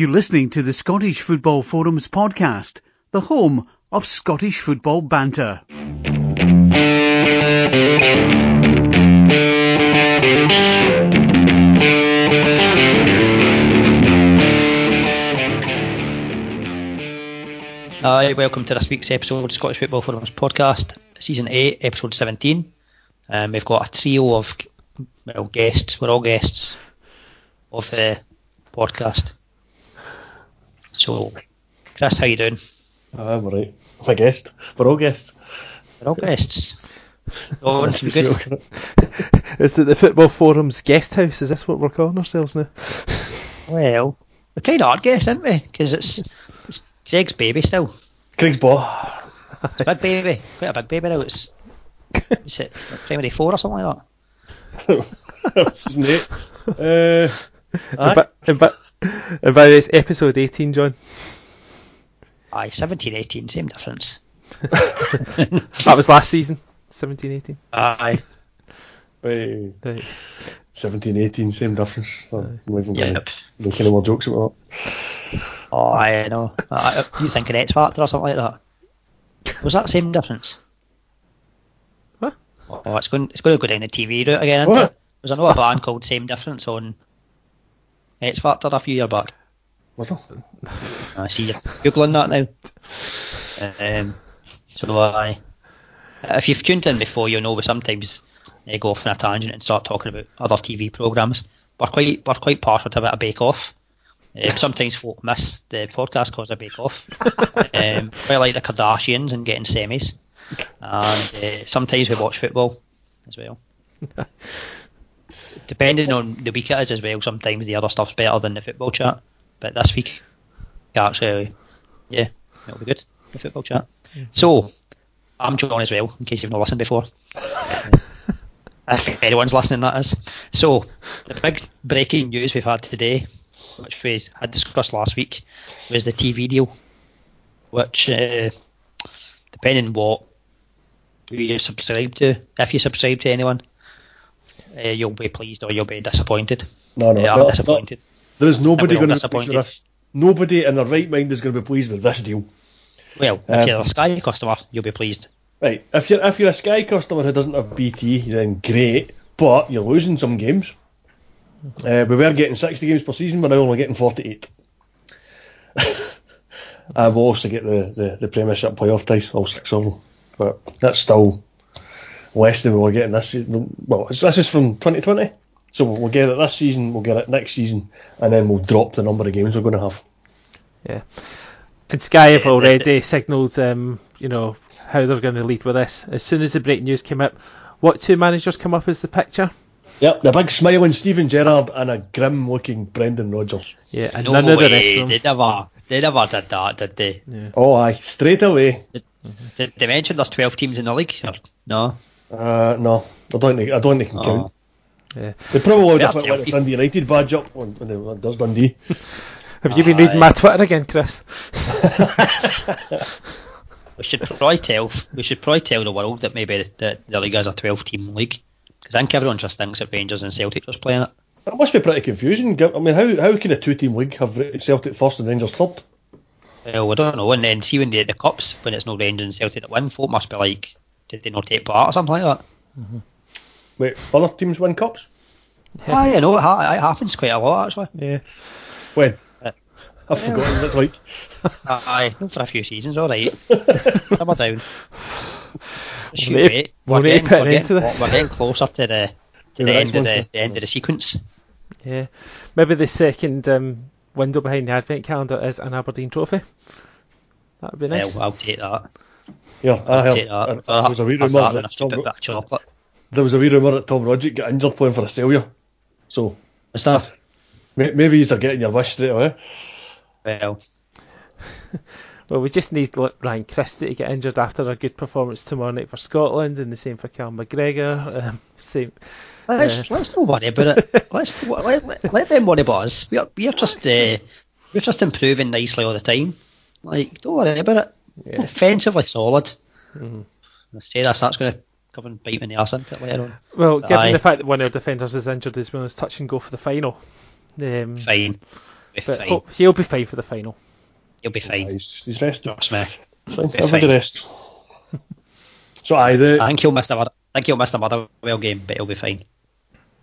You're listening to the Scottish Football Forums Podcast, the home of Scottish football banter. Hi, welcome to this week's episode of Scottish Football Forums Podcast, Season 8, Episode 17. We've got a trio of guests. We're all guests of the podcast. So, Chris, how you doing? I'm alright. I'm a guest. We're all guests. We're all guests. Oh, it's good. Is it the Football Forum's guest house? Is this what we're calling ourselves now? Well, we're kind of hard guests, aren't we? Because it's Greg's baby still. Greg's boy. It's a big baby. Quite a big baby now. It's at primary four or something like that. Season 8. And by the way, it's episode 18, John. Aye, 17, 18, same difference. That was last season. 17, 18. Aye. Right. 17, 18, same difference. So yep. No kind of more jokes about that. Oh, I know. You think an X Factor or something like that? Was that same difference? What? Oh, it's going to go down the TV route again, isn't it? There's another band called Same Difference on X Factor a few years back. Was it? I see you're Googling that now. If you've tuned in before, you'll know we sometimes go off on a tangent and start talking about other TV programmes. We're quite partial to a bit of Bake Off. Sometimes folk miss the podcast because of Bake Off. Quite like the Kardashians and getting semis. And sometimes we watch football as well. Depending on the week it is as well, sometimes the other stuff's better than the football chat. But this week, actually, yeah, it'll be good, the football chat. Yeah. So, I'm John as well, in case you've not listened before. If anyone's listening, that is. So, the big breaking news we've had today, which we had discussed last week, was the TV deal, which, depending on what you subscribe to, if you subscribe to anyone, you'll be pleased or you'll be disappointed. No, I'm disappointed. There is nobody going to be pleased with this. Nobody in their right mind is going to be pleased with this deal. Well, if you're a Sky customer, you'll be pleased. Right, if you're a Sky customer who doesn't have BT, then great, but you're losing some games. We were getting 60 games per season, we're now only getting 48. We'll also get the Premiership playoff price, all six of them, but that's still less than we were getting this season. Well, this is from 2020, so we'll get it this season, we'll get it next season, and then we'll drop the number of games we're going to have. Yeah. And Sky have already signalled how they're going to lead with this. As soon as the breaking news came up, what two managers come up as the picture? Yep, the big smiling Stephen Gerrard and a grim-looking Brendan Rodgers. Yeah, and none of the rest of them. They never did that, did they? Yeah. Oh, aye, straight away. Did they mention there's 12 teams in the league? No. No, I don't think they can count. Yeah. They probably would have put the Dundee United badge up when there's Dundee. Have you been reading my Twitter again, Chris? We should probably tell the world that maybe the league is a 12-team league, because I think everyone just thinks that Rangers and Celtic just playing it. That must be pretty confusing. I mean, how can a 2-team league have Celtic first and Rangers third? Well, I don't know. And then see when they hit the cups, when it's no Rangers and Celtic that win, folk must be like, did they not take part or something like that? Mm-hmm. Wait, other teams win cups? Yeah. I know it happens quite a lot actually. Yeah. When? I've forgotten what it's like. Aye, for a few seasons, alright. Come down. We're getting closer to the end of the sequence. Yeah. Maybe the second window behind the advent calendar is an Aberdeen trophy. That would be nice. I'll take that. Yeah, I'll take that. There was a wee rumour that Tom Rogic got injured playing for Australia. So, is that? Maybe you're getting your wish straight away. Well, we just need Ryan Christie to get injured after a good performance tomorrow night for Scotland, and the same for Cal McGregor. Let's not worry about it. Let them worry about us. We're just improving nicely all the time. Like, don't worry about it. Yeah. Defensively solid. Mm-hmm. I say that's going to come and bite me in the arse, isn't it, later on? Well, given the fact that one of our defenders is injured as well, it's touch and go for the final. Fine. But he'll be fine for the final. He'll be fine. He's rested. Smith. Everybody rest. So I think he'll miss the Motherwell game, but he'll be fine.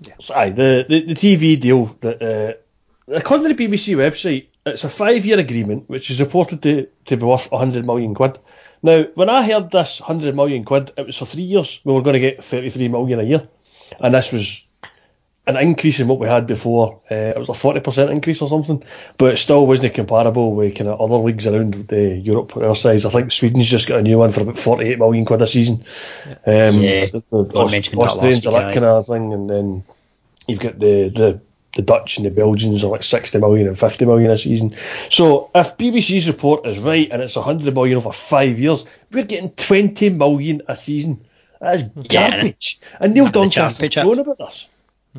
Yeah. So, the TV deal that according to the BBC website, it's a 5-year agreement which is reported to be worth £100 million. Now, when I heard this £100 million, it was for 3 years. We were going to get £33 million a year, and this was an increase in what we had before. It was a 40% increase or something, but it still wasn't comparable with kind of other leagues around Europe our size. I think Sweden's just got a new one for about £48 million a season. Austrians are that kind of thing, and then you've got the Dutch and the Belgians are like £60 million and £50 million a season. So if BBC's report is right and it's £100 million over 5 years, we're getting £20 million a season. That is garbage. And Neil Doncaster has known about this.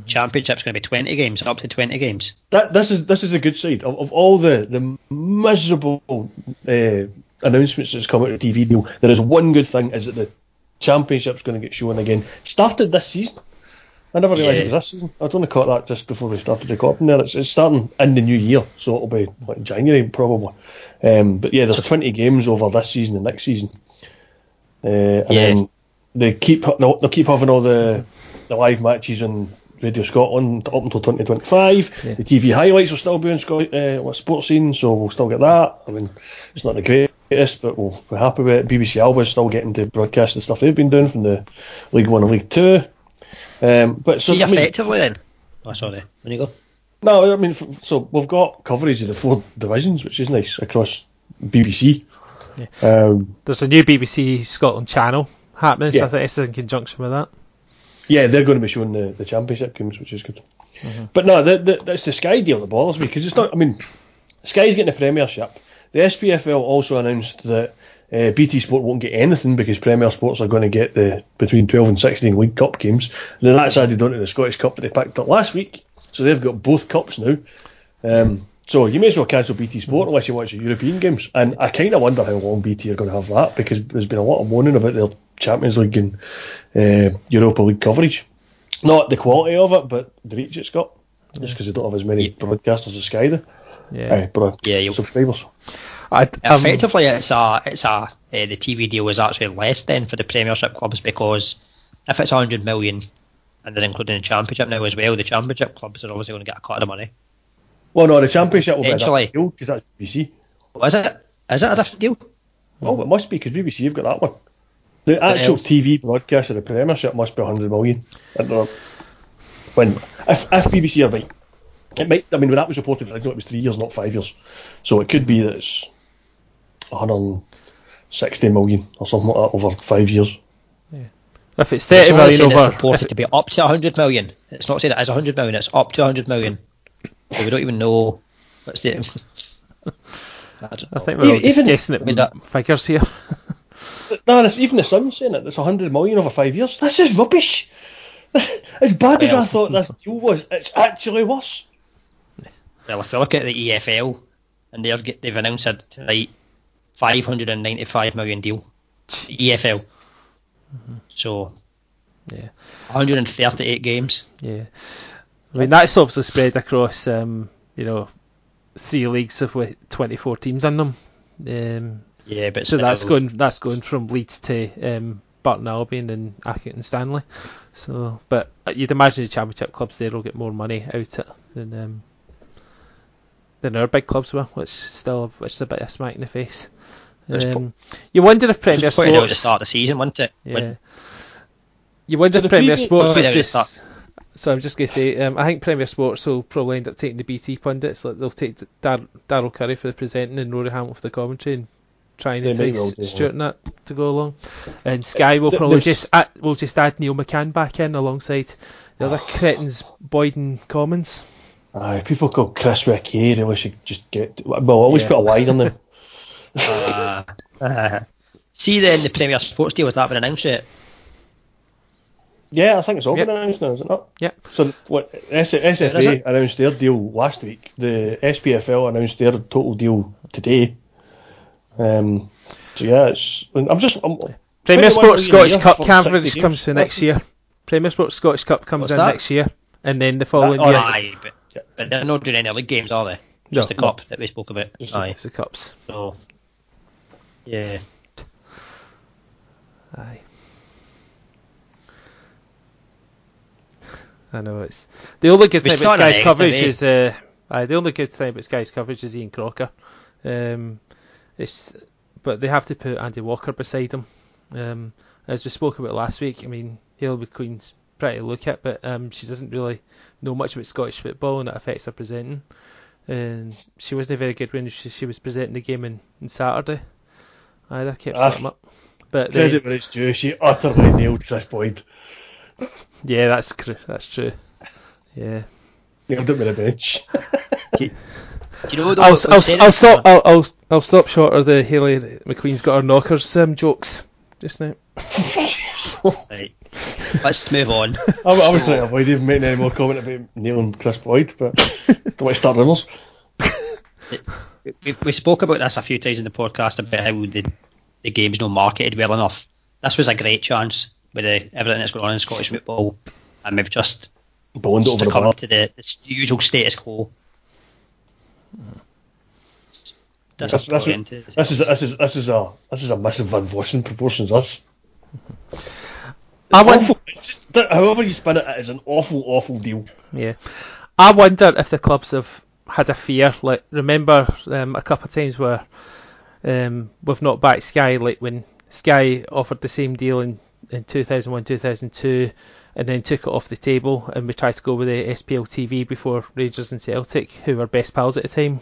Championship's going to be 20 games, up to 20 games. This is a good side of all the miserable announcements that's come out of the TV deal. There is one good thing, is that the Championship's going to get shown again. Started this season. I never realised it was this season. I'd only caught that just before we started recording there. It's starting in the new year, so it'll be like January probably. But yeah, there's 20 games over this season and next season. Then they'll keep having all the live matches on Radio Scotland up until 2025. Yeah. The TV highlights will still be on Sports Scene, so we'll still get that. I mean, it's not the greatest, but we'll be happy with it. BBC Alba is still getting to broadcast the stuff they've been doing from the League One and League Two. Effectively then. Oh, sorry. There you go. No, I mean, so we've got coverage of the four divisions, which is nice across BBC. Yeah. There's a new BBC Scotland channel happening, so I think it's in conjunction with that. Yeah, they're going to be showing the Championship games, which is good. Mm-hmm. But no, it's the Sky deal that bothers me, because it's not. I mean, Sky's getting a Premiership. The SPFL also announced that BT Sport won't get anything because Premier Sports are going to get the between 12 and 16 League Cup games. And then that's added on to the Scottish Cup that they picked up last week. So they've got both cups now. So you may as well cancel BT Sport unless you watch the European games. And I kind of wonder how long BT are going to have that, because there's been a lot of moaning about their Champions League and Europa League coverage. Not the quality of it, but the reach it's got, just because they don't have as many broadcasters as Sky do. Subscribers. Effectively, it's the TV deal is actually less then for the Premiership clubs, because if it's £100 million and they're including the Championship now as well, the Championship clubs are obviously going to get a cut of the money. Well, no, the Championship will be a different deal, because that's BBC. Well, is it a different deal? Oh, it must be, because BBC have got that one. The actual TV broadcast of the Premiership must be £100 million. If BBC are right, it might. I mean, when that was reported, I know it was 3 years, not 5 years. So it could be that it's £160 million or something like that over 5 years. Yeah. If it's £30 million over, it's reported to be up to £100 million. It's not saying that it's £100 million. It's up to £100 million. So we don't even know. What's the? I think we're all just guessing at figures here. No, even the Sun's saying it. It's £100 million over 5 years. This is rubbish. As bad as I thought this deal was, it's actually worse. Well, if you look at the EFL, and they've announced a tonight £595 million deal. EFL. Mm-hmm. So, 138 games. Yeah, I mean, that's obviously spread across 3 leagues with 24 teams in them. But so that's going from Leeds to Burton Albion and Accrington Stanley. So, but you'd imagine the Championship clubs there will get more money out of it than our big clubs will, which is a bit of a smack in the face. You wonder if Premier Sports at the start of the season, wasn't it? Yeah. You wonder if Premier Sports would just. So I'm just going to say, I think Premier Sports will probably end up taking the BT pundits. Like they'll take Darrell Currie for the presenting and Rory Hamilton for the commentary, and trying to say Stuart Nutt to go along, and Sky will probably just add Neil McCann back in alongside the other cretins Boyd and Commons. People call Chris with a K, they wish should just get. Well, always put a line on them. See, then the Premier Sports deal, has that been announced yet? Yeah, I think it's all been announced now, is it not? Yeah. So what? SFA announced their deal last week. The SPFL announced their total deal today. Premier Sports Scottish Cup coverage comes to next year. Premier Sports Scottish Cup comes in next year, and then the following year. But they're not doing any league games, are they? Just the cop that we spoke about. Yeah, it's the cops. So, yeah. Aye. I know it's the only good thing about Sky's coverage is the only good thing about Sky's coverage is Ian Crocker. But they have to put Andy Walker beside him. As we spoke about last week, I mean, Hayley McQueen's pretty look at, but she doesn't really know much about Scottish football, and it affects her presenting. And she wasn't very good when she was presenting the game on Saturday. That kept something up. But credit where it's due, she utterly nailed Chris Boyd. Yeah, that's true. Yeah, nailed him on the bench. I'll stop short of the Hayley McQueen's got her knockers jokes just now. Right. Let's move on. I was trying to avoid even making any more comment about Neil and Chris Boyd, but don't want to start rumours. We spoke about this a few times in the podcast about how the game's not marketed well enough. This was a great chance with everything that's going on in Scottish football, and we've just boned over come to the usual status quo. This is a massive Van Vossen proportions. Us. However you spin it, it is an awful, awful deal. Yeah, I wonder if the clubs have had a fear. Like, remember a couple of times where we've not backed Sky, like when Sky offered the same deal in 2001, 2002, and then took it off the table, and we tried to go with the SPL TV before Rangers and Celtic, who were best pals at the time,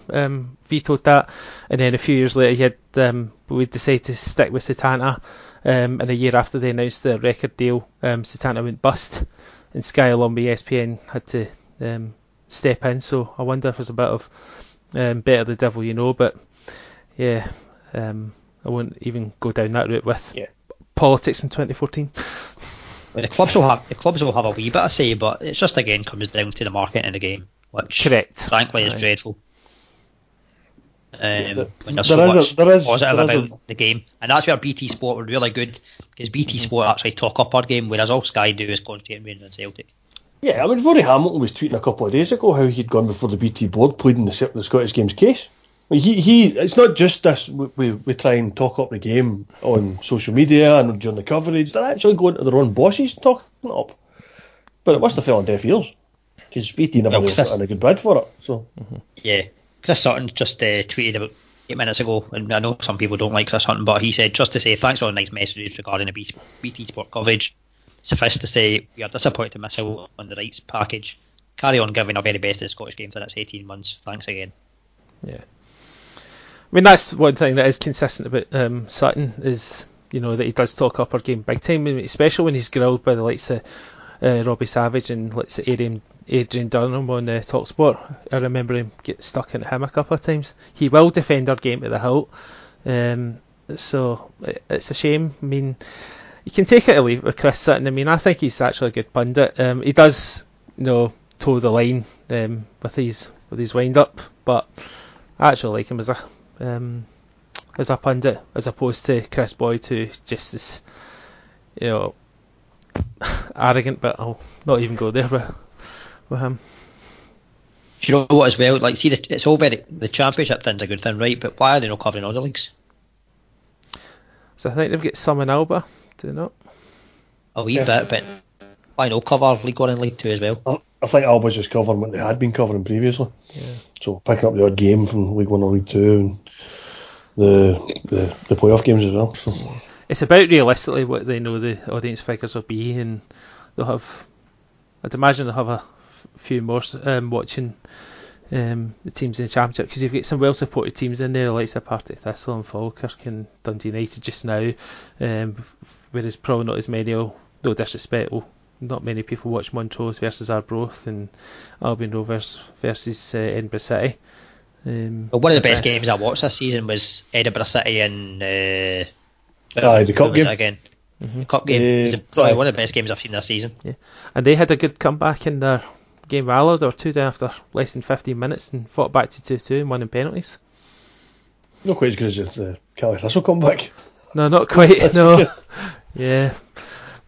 vetoed that, and then a few years later, we decided to stick with Setanta. And a year after they announced the record deal, Setanta went bust, and Sky along with ESPN had to step in. So I wonder if there's a bit of better the devil you know, but yeah, I won't even go down that route with politics from 2014. Well, the clubs will have a wee bit of say, but it's just again comes down to the market in the game, which frankly is dreadful. There is so much positive about the game, and that's where BT Sport were really good, because BT Sport actually talk up our game, whereas all Sky do is concentrate on Rangers and Celtic. Yeah, I mean, Rory Hamilton was tweeting a couple of days ago how he'd gone before the BT board pleading the Scottish Games case. It's not just this. We try and talk up the game on social media and during the coverage. They're actually going to their own bosses and talking it up, but it must have fell on deaf ears because BT never really put in a good bid for it. So yeah. Chris Sutton just tweeted about 8 minutes ago, and I know some people don't like Chris Sutton, but he said, just to say thanks for all the nice messages regarding the BT Sport coverage. Suffice to say, we are disappointed to miss out on the rights package. Carry on giving our very best to the Scottish game for the next 18 months. Thanks again. Yeah. I mean, that's one thing that is consistent about Sutton, is, you know, that he does talk up our game big time, especially when he's grilled by the likes of Robbie Savage and Adrian Dunham on TalkSport. I remember him get stuck into him a couple of times. He will defend our game to the hilt, so it's a shame. I mean, you can take it or leave it with Chris Sutton. I mean, I think he's actually a good pundit. He does, you know, toe the line with his wind up, but I actually like him as a pundit, as opposed to Chris Boyd, who just is, you know, arrogant. But I'll not even go there with him. Do you know what as well? Like, see, it's all very, the championship thing's a good thing, right? But why are they not covering other leagues? So I think they've got some in Alba, do they not? A wee bit, but why not cover League 1 and League 2 as well? I think Alba's just covering what they had been covering previously. Yeah. So picking up the odd game from League 1 or League 2 and the playoff games as well. So it's about realistically what they know the audience figures will be, and they'll have, I'd imagine they'll have a few more watching the teams in the Championship, because you've got some well-supported teams in there, like Partick Thistle and Falkirk and Dundee United just now, whereas probably not as many, no disrespect, not many people watch Montrose versus Arbroath and Albion Rovers versus Edinburgh City. One of the best games I watched this season was Edinburgh City and the Cup game again. Mm-hmm. The Cup game is probably one of the best games I've seen this season. Yeah. And they had a good comeback in their game with Alloa. They were 2-0 after less than 15 minutes and fought back to 2-2 and won in penalties. Not quite as good as the Partick Thistle comeback. No, not quite, no. Yeah.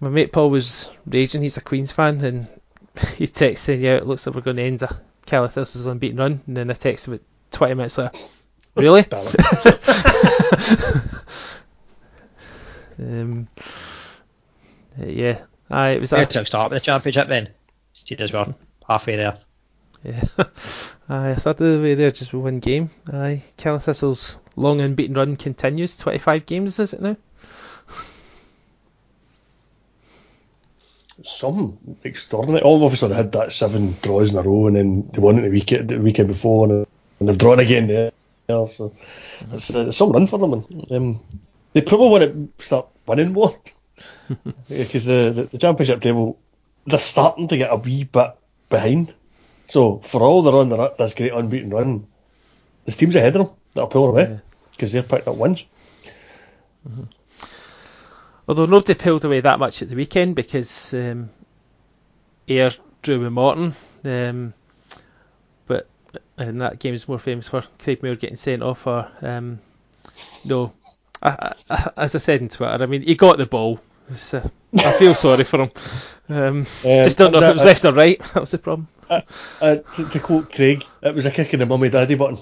My mate Paul was raging, he's a Queen's fan, and he texted saying, yeah, it looks like we're going to end Partick Thistle's unbeaten run, and then I texted 20 minutes later. Really? Yeah. It was that. To start with the championship then. Studios were halfway there. Yeah. I thought the way there, just one game. Cal Thistle's long unbeaten run continues. 25 games, is it now? Some extraordinary. Obviously, they had that 7 draws in a row, and then they won it the weekend before, and they've drawn again there. So it's some run for them. And, they probably want to start winning more because the championship table, they're starting to get a wee bit behind. So for all they're on this great unbeaten run, there's teams ahead of them that are pulling away because they're picked up wins. Mm-hmm. Although nobody pulled away that much at the weekend because Ayr drew with Morton, and that game is more famous for Clydebank getting sent off for as I said on Twitter, I mean he got the ball. So I feel sorry for him. Just don't know if it was left or right. That was the problem. To quote Craig, it was a kick in the mummy daddy button.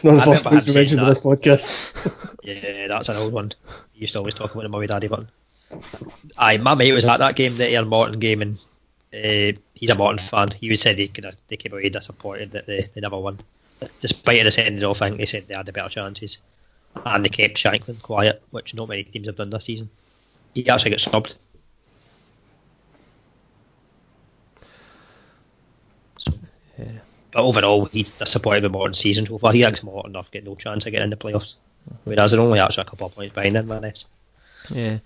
It's not the first thing you mentioned in this podcast. Yeah, that's an old one. You used to always talk about the mummy daddy button. Aye, my mate was at that game, the Ayr Morton game, and he's a Morton fan. He said they came away disappointed that they never won. Despite the sending off, I think they said they had the better chances. And they kept Shanklin quiet, which not many teams have done this season. He actually got snubbed. So, yeah. But overall, he's disappointed with Morton's season so far. He thinks Morton have got no chance of getting in the playoffs. Whereas they're only actually a couple of points behind Inverness. Yeah.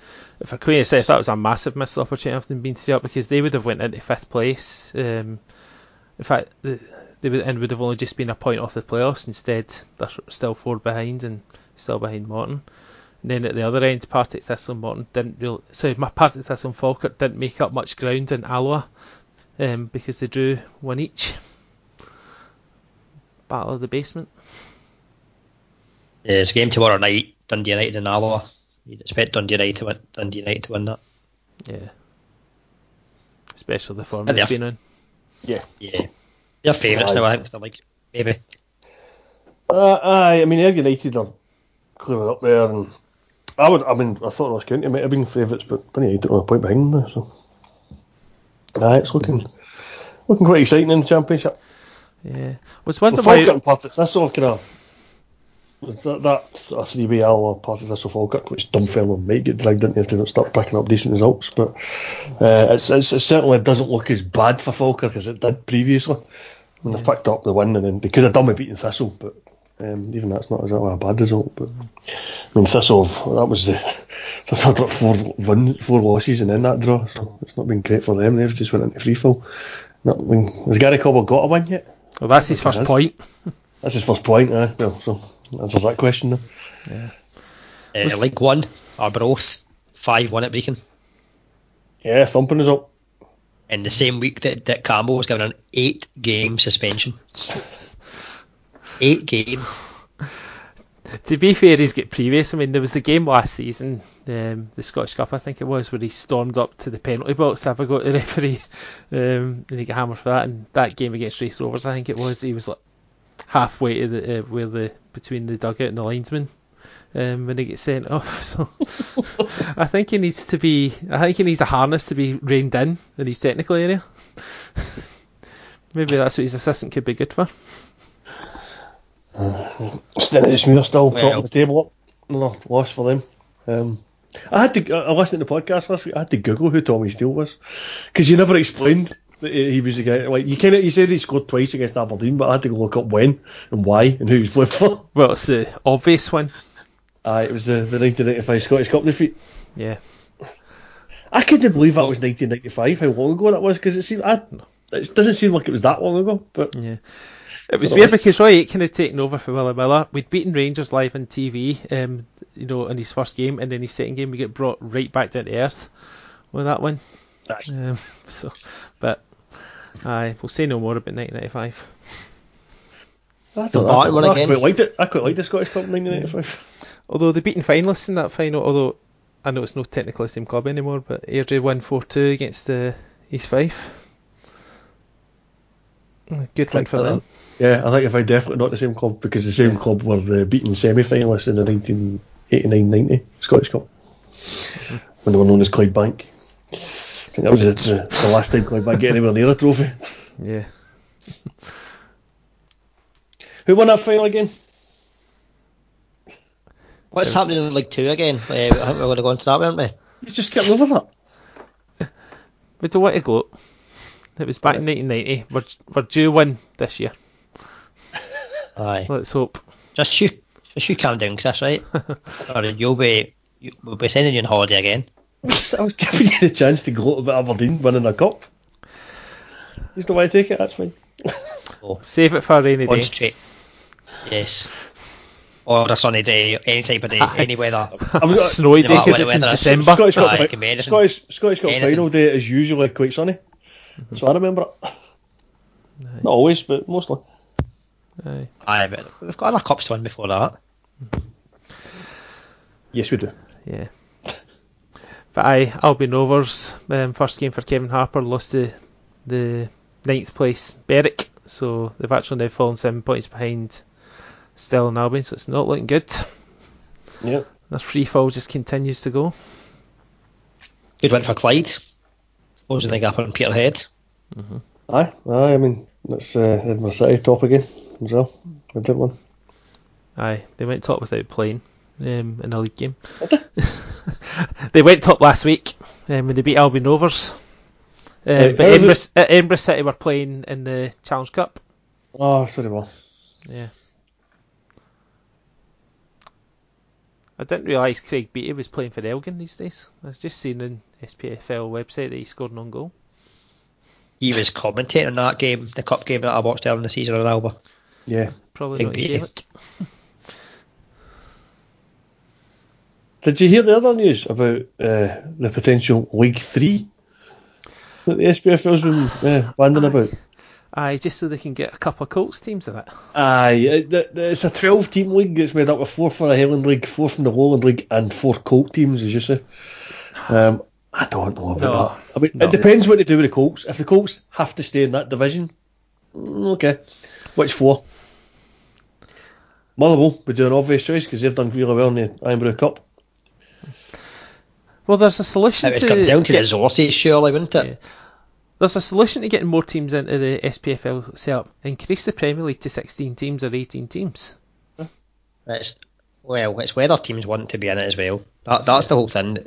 For Queen SF, that was a massive missed opportunity after being 3-up because they would have went into 5th place. In fact, they would have only just been a point off the playoffs. Instead, they're still 4 behind and still behind Morton. And then at the other end, Partick Thistle and Morton Partick Thistle and Falkirk didn't make up much ground in Alloa because they drew one each. Battle of the basement. Yeah, it's a game tomorrow night. Dundee United and Alloa. You'd expect Dundee United to win that. Yeah. Especially the form they've been in. Yeah. Yeah. They're favourites now, I think, they're like, maybe. I mean, Ayr United are clearly up there, and I thought Ross County might have been favourites, but Dundee United are a point behind now, so. It's looking quite exciting in the Championship. Yeah. Falkirk and Partick Thistle, that's a 3-way Alba Partick Thistle Falkirk, which Dunfermline might get dragged into if they don't start picking up decent results, but it certainly doesn't look as bad for Falkirk as it did previously. And they've picked up the win, and then they could have done with beating Thistle, but even that's not exactly a bad result. But I mean, Thistle, that was that's had like 4 losses and then that draw, so it's not been great for them. They've just went into free fall. Has Gary Cobble got a win yet? Well, that's his first point. That's his first point, eh? Well, so answers that question then. Yeah. League 1, Arbroath, 5-1 at Brecon. Yeah, thumping is up. In the same week that Dick Campbell was given an 8-game suspension. 8-game. To be fair, he's got previous. I mean, there was the game last season, the Scottish Cup, I think it was, where he stormed up to the penalty box to have a go at the referee, and he got hammered for that. And that game against Raith Rovers, I think it was, he was like halfway to between the dugout and the linesman when he gets sent off. So I think he needs a harness to be reined in his technical area. Maybe that's what his assistant could be good for. Stenhousemuir still propping the table up. Another loss for them. I listened to the podcast last week. I had to Google who Tommy Steele was because you never explained that he was the guy. Like you said he scored twice against Aberdeen, but I had to go look up when and why and who he was playing for. Well, it's the obvious one. It was the 1995 Scottish Cup defeat. Yeah, I couldn't believe that was 1995. How long ago that was? Because it doesn't seem like it was that long ago. But yeah. It was weird because Roy Aitken had taken over for Willie Miller. We'd beaten Rangers live on TV, in his first game, and then his second game we get brought right back down to earth with that one. We'll say no more about 1995. I quite liked the Scottish Cup in 1995. Although they beaten finalists in that final. Although I know it's not technically the same club anymore, but Airdrie won 4-2 against the East Fife. Good one for them. Yeah, I think if I definitely not the same club, because the same club were the beaten semi-finalists in the 1989-90 Scottish Cup, when they were known as Clydebank. I think that was the last time Clydebank got anywhere near a trophy. Yeah. Who won that final again? What's happening in League 2 again? I think we're going to go on to that, weren't we? You just skipped over that. We don't want to gloat. It was back in 1990. We're due one this year. Aye. Let's hope. Just you calm down, Chris, right? Or we'll be sending you on holiday again. I was giving you the chance to gloat about Aberdeen winning a cup. You don't want to take it? That's fine. Oh. Save it for a rainy day. Yes. Or a sunny day, any type of day, any weather. A snowy day because it's in December. Scottish Cup final day is usually quite sunny. Mm-hmm. So I remember it. Aye. Not always, but mostly. Aye, but we've got other cups to win before that. Mm-hmm. Yes, we do. Yeah. But aye, Albion Rovers, first game for Kevin Harper, lost to the 9th place Berwick. So they've actually now fallen 7 points behind Still in Albion, so it's not looking good. Yeah. The free fall just continues to go. Good win for Clyde. Closing the gap on Peterhead. Mm-hmm. Aye. I mean, that's Edinburgh City top again as well. I did one. Aye, they went top without playing in a league game. They went top last week when they beat Albion Rovers. But Edinburgh City were playing in the Challenge Cup. Oh, so they were. Yeah. I didn't realise Craig Beattie was playing for Elgin these days. I was just seeing on the SPFL website that he scored an own goal. He was commentating on that game, the cup game that I watched earlier in the season on Alba. Yeah. Probably not Gaelic. Did you hear the other news about the potential League 3 that the SPFL's been banding about? Aye, just so they can get a couple of Colts teams in it. Aye, it's a 12-team league that's made up of 4 from the Highland League, 4 from the Lowland League, and 4 Colt teams, as you say. I don't know about that. I mean, it depends what they do with the Colts. If the Colts have to stay in that division, okay. Which 4? Motherwell would do an obvious choice because they've done really well in the Ironbrew Cup. Well, there's a solution to it. It would come down to the resources, surely, wouldn't it? Yeah. There's a solution to getting more teams into the SPFL setup. Increase the Premier League to 16 teams or 18 teams. It's whether teams want to be in it as well. That's the whole thing.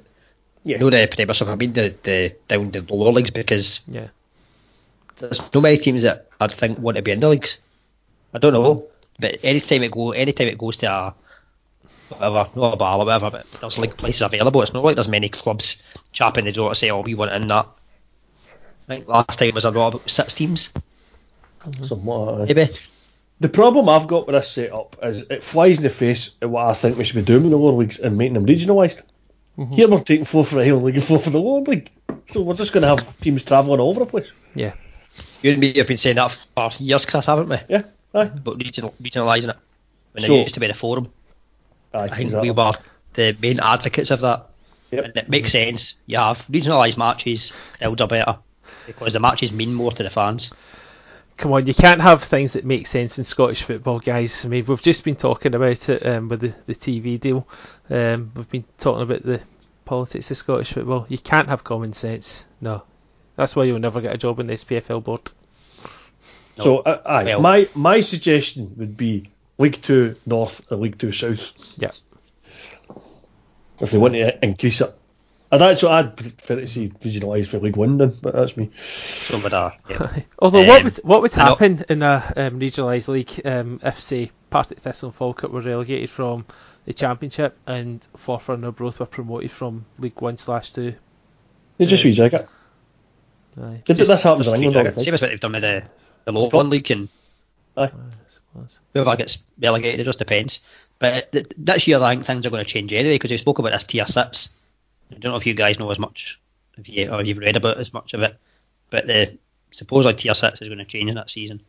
Yeah. No, the Premier League, I mean the down the lower leagues, because there's no many teams that I'd think want to be in the leagues. I don't know, but anytime it goes to a whatever, not a bar or whatever, but there's like places available. It's not like there's many clubs chapping the door to say, "Oh, we want in that." I think last time was about 6 teams. Somewhat. Maybe. The problem I've got with this setup is it flies in the face of what I think we should be doing in the lower leagues and making them regionalised. Mm-hmm. Here we're taking 4 for the Highland League and 4 for the Lowland League. So we're just going to have teams travelling all over the place. Yeah. You and me have been saying that for years, Chris, haven't we? Yeah. Aye. But regionalising it. When it used to be the forum. Aye, I think we were the main advocates of that. Yep. And it makes sense. You have regionalised matches, they'll do better. Because the matches mean more to the fans. Come on, you can't have things that make sense in Scottish football, guys. I mean, we've just been talking about it with the TV deal. We've been talking about the politics of Scottish football. You can't have common sense. No. That's why you'll never get a job on the SPFL board. No. So, my suggestion would be League 2 North and League 2 South. Yeah. If they want to increase it. I'd prefer to see regionalised for League 1 then, but that's me. So would I. Yeah. Although what would happen in a regionalised league if, say, Partick Thistle and Falkirk were relegated from the Championship and Forfar and Arbroath were promoted from League 1/2? They just rejig it. This happens in England all the time. Same as what they've done with the Lowland League and whoever gets relegated, it just depends. But this year I think things are going to change anyway, because we spoke about this tier 6. I don't know if you guys know as much, or you've read about as much of it, but the supposedly tier 6 is going to change in that season,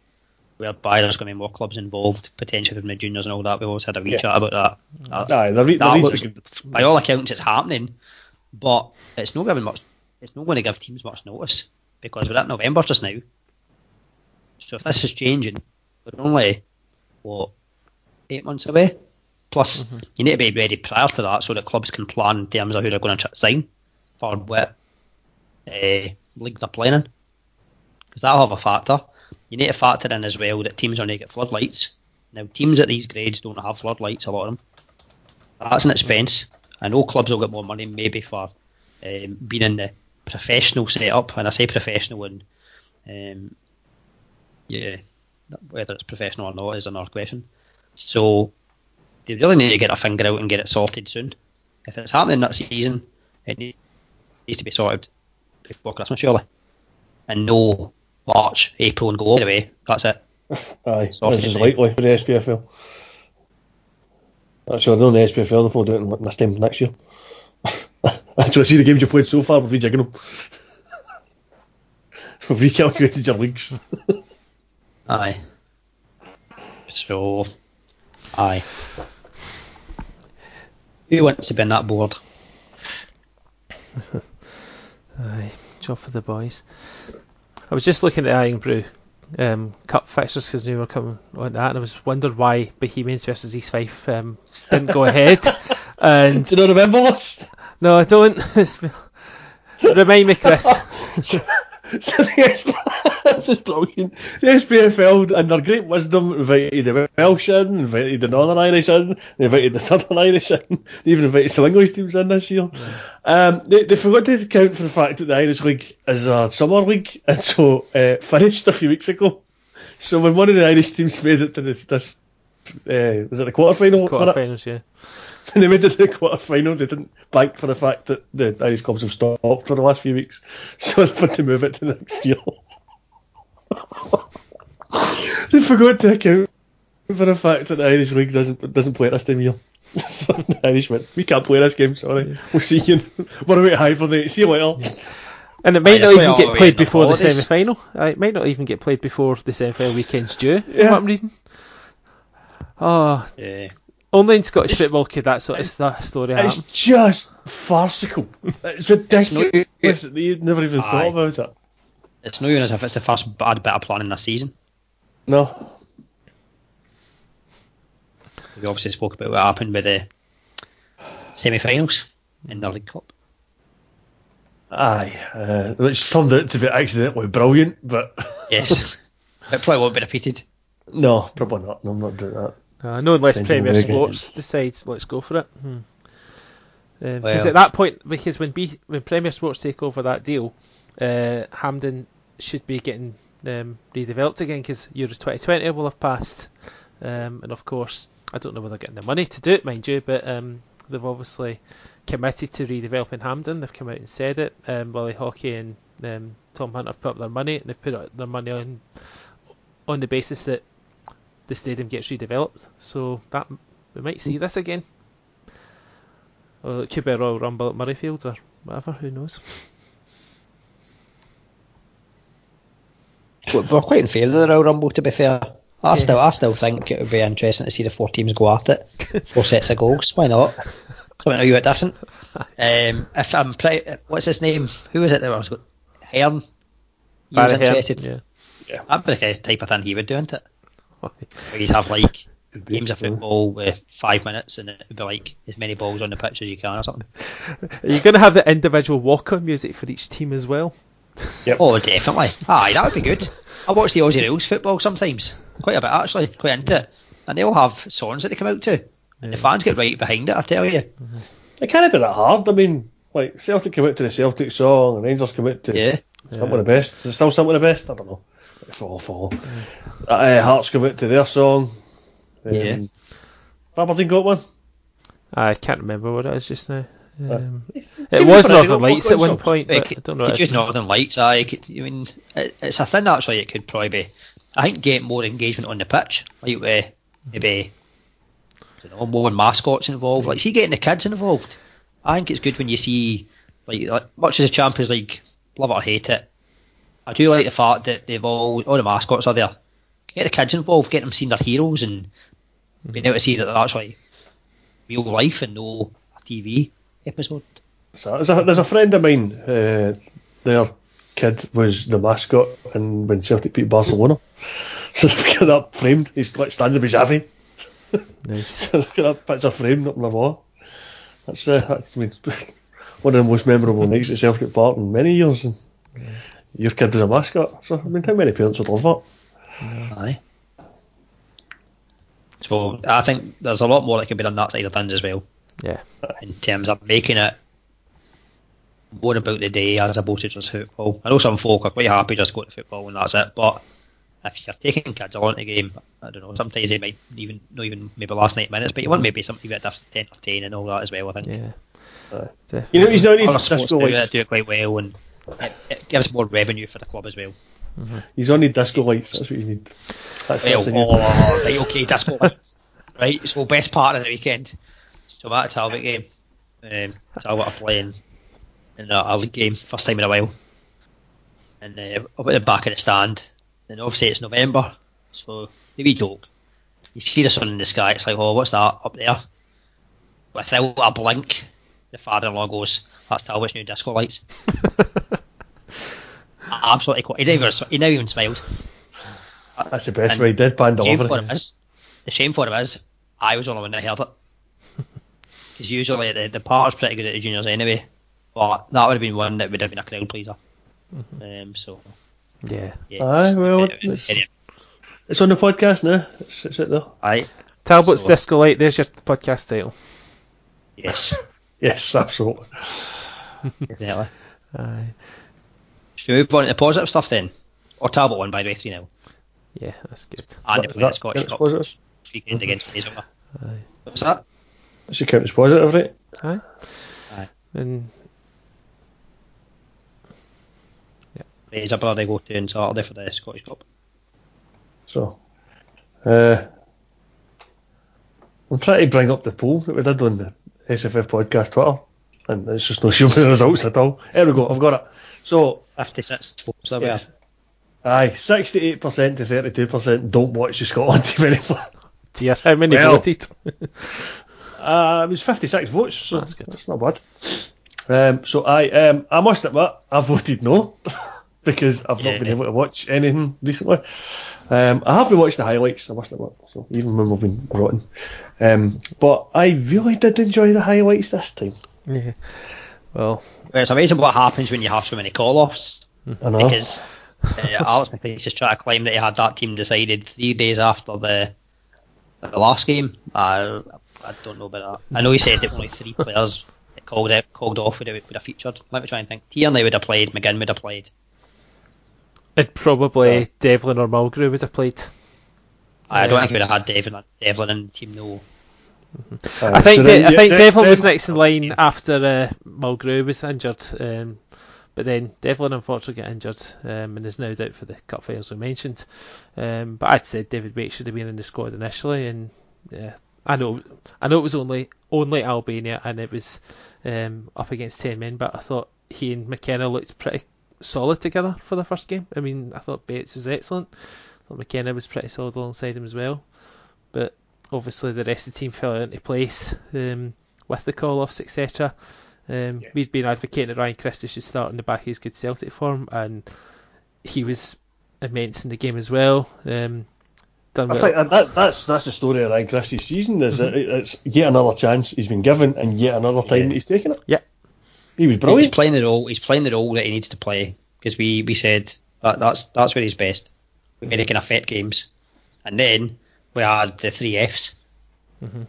whereby there's going to be more clubs involved, potentially from the juniors and all that. We always had a wee chat about that. By all accounts, it's happening, but it's not going to give teams much notice. because we're at November just now. So if this is changing, we're only, 8 months away? Plus, you need to be ready prior to that so that clubs can plan in terms of who they're going to sign for what league they're playing in. Because that'll have a factor. You need to factor in as well that teams are going to get floodlights. Now, teams at these grades don't have floodlights, a lot of them. That's an expense. I know clubs will get more money maybe for being in the professional setup. And I say professional and whether it's professional or not is another question. So they really need to get a finger out and get it sorted soon. If it's happening that season, it needs to be sorted before Christmas, surely. And no March, April and go all the way. That's it. Aye, sorted. This is likely for the SPFL. Actually, I don't know the SPFL, they'll do it in this time next year. Actually, I see the games you've played so far, we've rejigging them. We've recalculated your leagues. Aye. So, aye. Who wants to be on that board? Aye, job for the boys. I was just looking at Ayr Cup fixtures because we were coming on that, and I was wondering why Bohemians versus East Fife didn't go ahead. And do you not remember us? No, I don't. Remind me, Chris. So this is brilliant. The SPFL, and their great wisdom, invited the Welsh in, invited the Northern Irish in, they invited the Southern Irish in, they even invited some English teams in this year. They forgot to account for the fact that the Irish League is a summer league, and so finished a few weeks ago. So when one of the Irish teams made it to this was it the quarterfinal? Quarterfinals, yeah. When they made it to the quarterfinal, they didn't bank for the fact that the Irish clubs have stopped for the last few weeks, so it's been to move it to next year. They forgot to account for the fact that the Irish League doesn't play this time of year. So the Irish went, we can't play this game, sorry. We'll see you. We're a bit high for the. See you later. Yeah. And it might not even get played before the semi-final. It might not even get played before the semi-final weekend's due. Yeah. What I'm reading. Oh, yeah. Only in Scottish football could that sort of story happen. It's just farcical. It's ridiculous. You'd never even thought about it. It's not even as if it's the first bad bit of planning this season. No. We obviously spoke about what happened with the semi-finals in the League Cup. Aye, which turned out to be accidentally brilliant, but... Yes, it probably won't be repeated. No, probably not. No, I'm not doing that. No, unless Premier Sports decides, let's go for it. Because at that point, because when Premier Sports take over that deal, Hampden should be getting redeveloped again because Euro 2020 will have passed. And of course, I don't know whether they're getting the money to do it, mind you, but they've obviously committed to redeveloping Hampden. They've come out and said it. Willie Hockey and Tom Hunt have put up their money, and they've put up their money on the basis that the stadium gets redeveloped, so that we might see this again. Or it could be a Royal Rumble at Murrayfields or whatever, who knows. We're quite in favour of the Royal Rumble, to be fair. I still think it would be interesting to see the four teams go at it. 4 sets of goals, why not? Something a wee bit different. If I'm what's his name? Who was it that was? Hearn? He was interested. Yeah. That'd be the kind of type of thing he would do, isn't it? You'd have like games of football with 5 minutes, and it would be like as many balls on the pitch as you can or something. Are you going to have the individual walk-on music for each team as well? Yep. Oh, definitely. Aye, that would be good. I watch the Aussie Rules football sometimes, quite a bit actually, quite into it, and they all have songs that they come out to, and the fans get right behind it, I tell you. It can't be that hard. I mean, like Celtic come out to the Celtic song, and Rangers come out to Something of the Best. Is it still Something of the Best? I don't know. It's awful. Hearts come out to their song. Aberdeen got one. I can't remember what it was just now. It was Northern Lights at one point. But I don't know. It's just Northern Lights. It's a thing actually. It could probably be. I think get more engagement on the pitch. Like maybe more mascots involved. Like see getting the kids involved. I think it's good when you see like much as the Champions League, love it or hate it. I do like the fact that they've all the mascots are there. Get the kids involved, get them seeing their heroes, and being able to see that they're actually real life and no TV episode. So there's a friend of mine there kid was the mascot and when Celtic beat Barcelona. So they've got that framed. He's standing with Xavi. Nice. So they've got that picture framed up on the wall. That's I mean, one of the most memorable nights at Celtic Park in many years. And yeah. Your kid is a mascot. So, I mean, how many parents would love that? Yeah. Aye. So I think there's a lot more that could be done that side of things as well. Yeah. In terms of making it more about the day as opposed to just football. I know some folk are quite happy just going to football and that's it, but if you're taking kids along to the game, I don't know, sometimes they might even not even maybe last 9 minutes, but you want maybe something a bit to entertain and all that as well, I think. Yeah. You know, he's not even disco lights. Do it quite well and it gives more revenue for the club as well. Mm-hmm. He's only disco lights, that's what you need. Right, okay, disco lights. Right, so best part of the weekend. So I'm at a Talbot game. Talbot are playing in a league game, first time in a while. And up at the back of the stand. And obviously it's November, so the wee joke. You see the sun in the sky, it's like, oh, what's that up there? Without a blink, the father-in-law goes, that's Talbot's new disco lights. Absolutely cool. He never even smiled. That's the best way, deadpan delivery. The shame for him is, I was the only one that heard it. Because usually the parter's pretty good at the juniors anyway, but that would have been one that would have been a crowd pleaser. Mm-hmm. Yeah. Aye, well, it's on the podcast now. It's out there. Aye. Talbot's Disco Light, there's your podcast title. Yes. Yes, absolutely. Definitely. Aye. Should we move on to the positive stuff then? Or Talbot won, by the way, 3-0. Yeah, that's good. And they played the Scottish Cup weekend against Fraser. Aye. What's that? That should count as positive, right? Aye. Aye. Then it's a brother they go to on Saturday for the Scottish Cup. So, I'm trying to bring up the poll that we did on the SFF podcast Twitter, and it's just not showing the results at all. There we go, I've got it. So, 56 votes there we are. Aye, 68% to 32% don't watch the Scotland team anymore. Dear, how many voted? It was 56 votes, so that's good. That's not bad. I must admit, I voted no. Because I've not been able to watch anything recently. I have been watching the highlights, I must admit, so even when we've been rotten. But I really did enjoy the highlights this time. Yeah. Well, it's amazing what happens when you have so many call-offs. I know. Because Alex McLean's just trying to claim that he had that team decided 3 days after the last game. I don't know about that. I know he said that only three players called off would have featured. Let me try and think. Tierney would have played, McGinn would have played. And probably Devlin or Mulgrew would have played. I don't think he would have had Devlin in the team, no. Mm-hmm. I think Devlin was next in line after Mulgrew was injured, but then Devlin unfortunately got injured and is now out for the cup finals we mentioned. But I'd said David Bates should have been in the squad initially, and I know it was only Albania and it was up against 10 men, but I thought he and McKenna looked pretty solid together for the first game. I mean, I thought Bates was excellent. I thought McKenna was pretty solid alongside him as well. But obviously the rest of the team fell into place with the call-offs, etc. We'd been advocating that Ryan Christie should start on the back of his good Celtic form, and he was immense in the game as well. I think that's the story of Ryan Christie's season, is that it's yet another chance he's been given and yet another time that he's taken it. Yeah. He was brilliant. He's playing the role that he needs to play, because we said that's where he's best, where he can affect games. And then we had the three Fs, and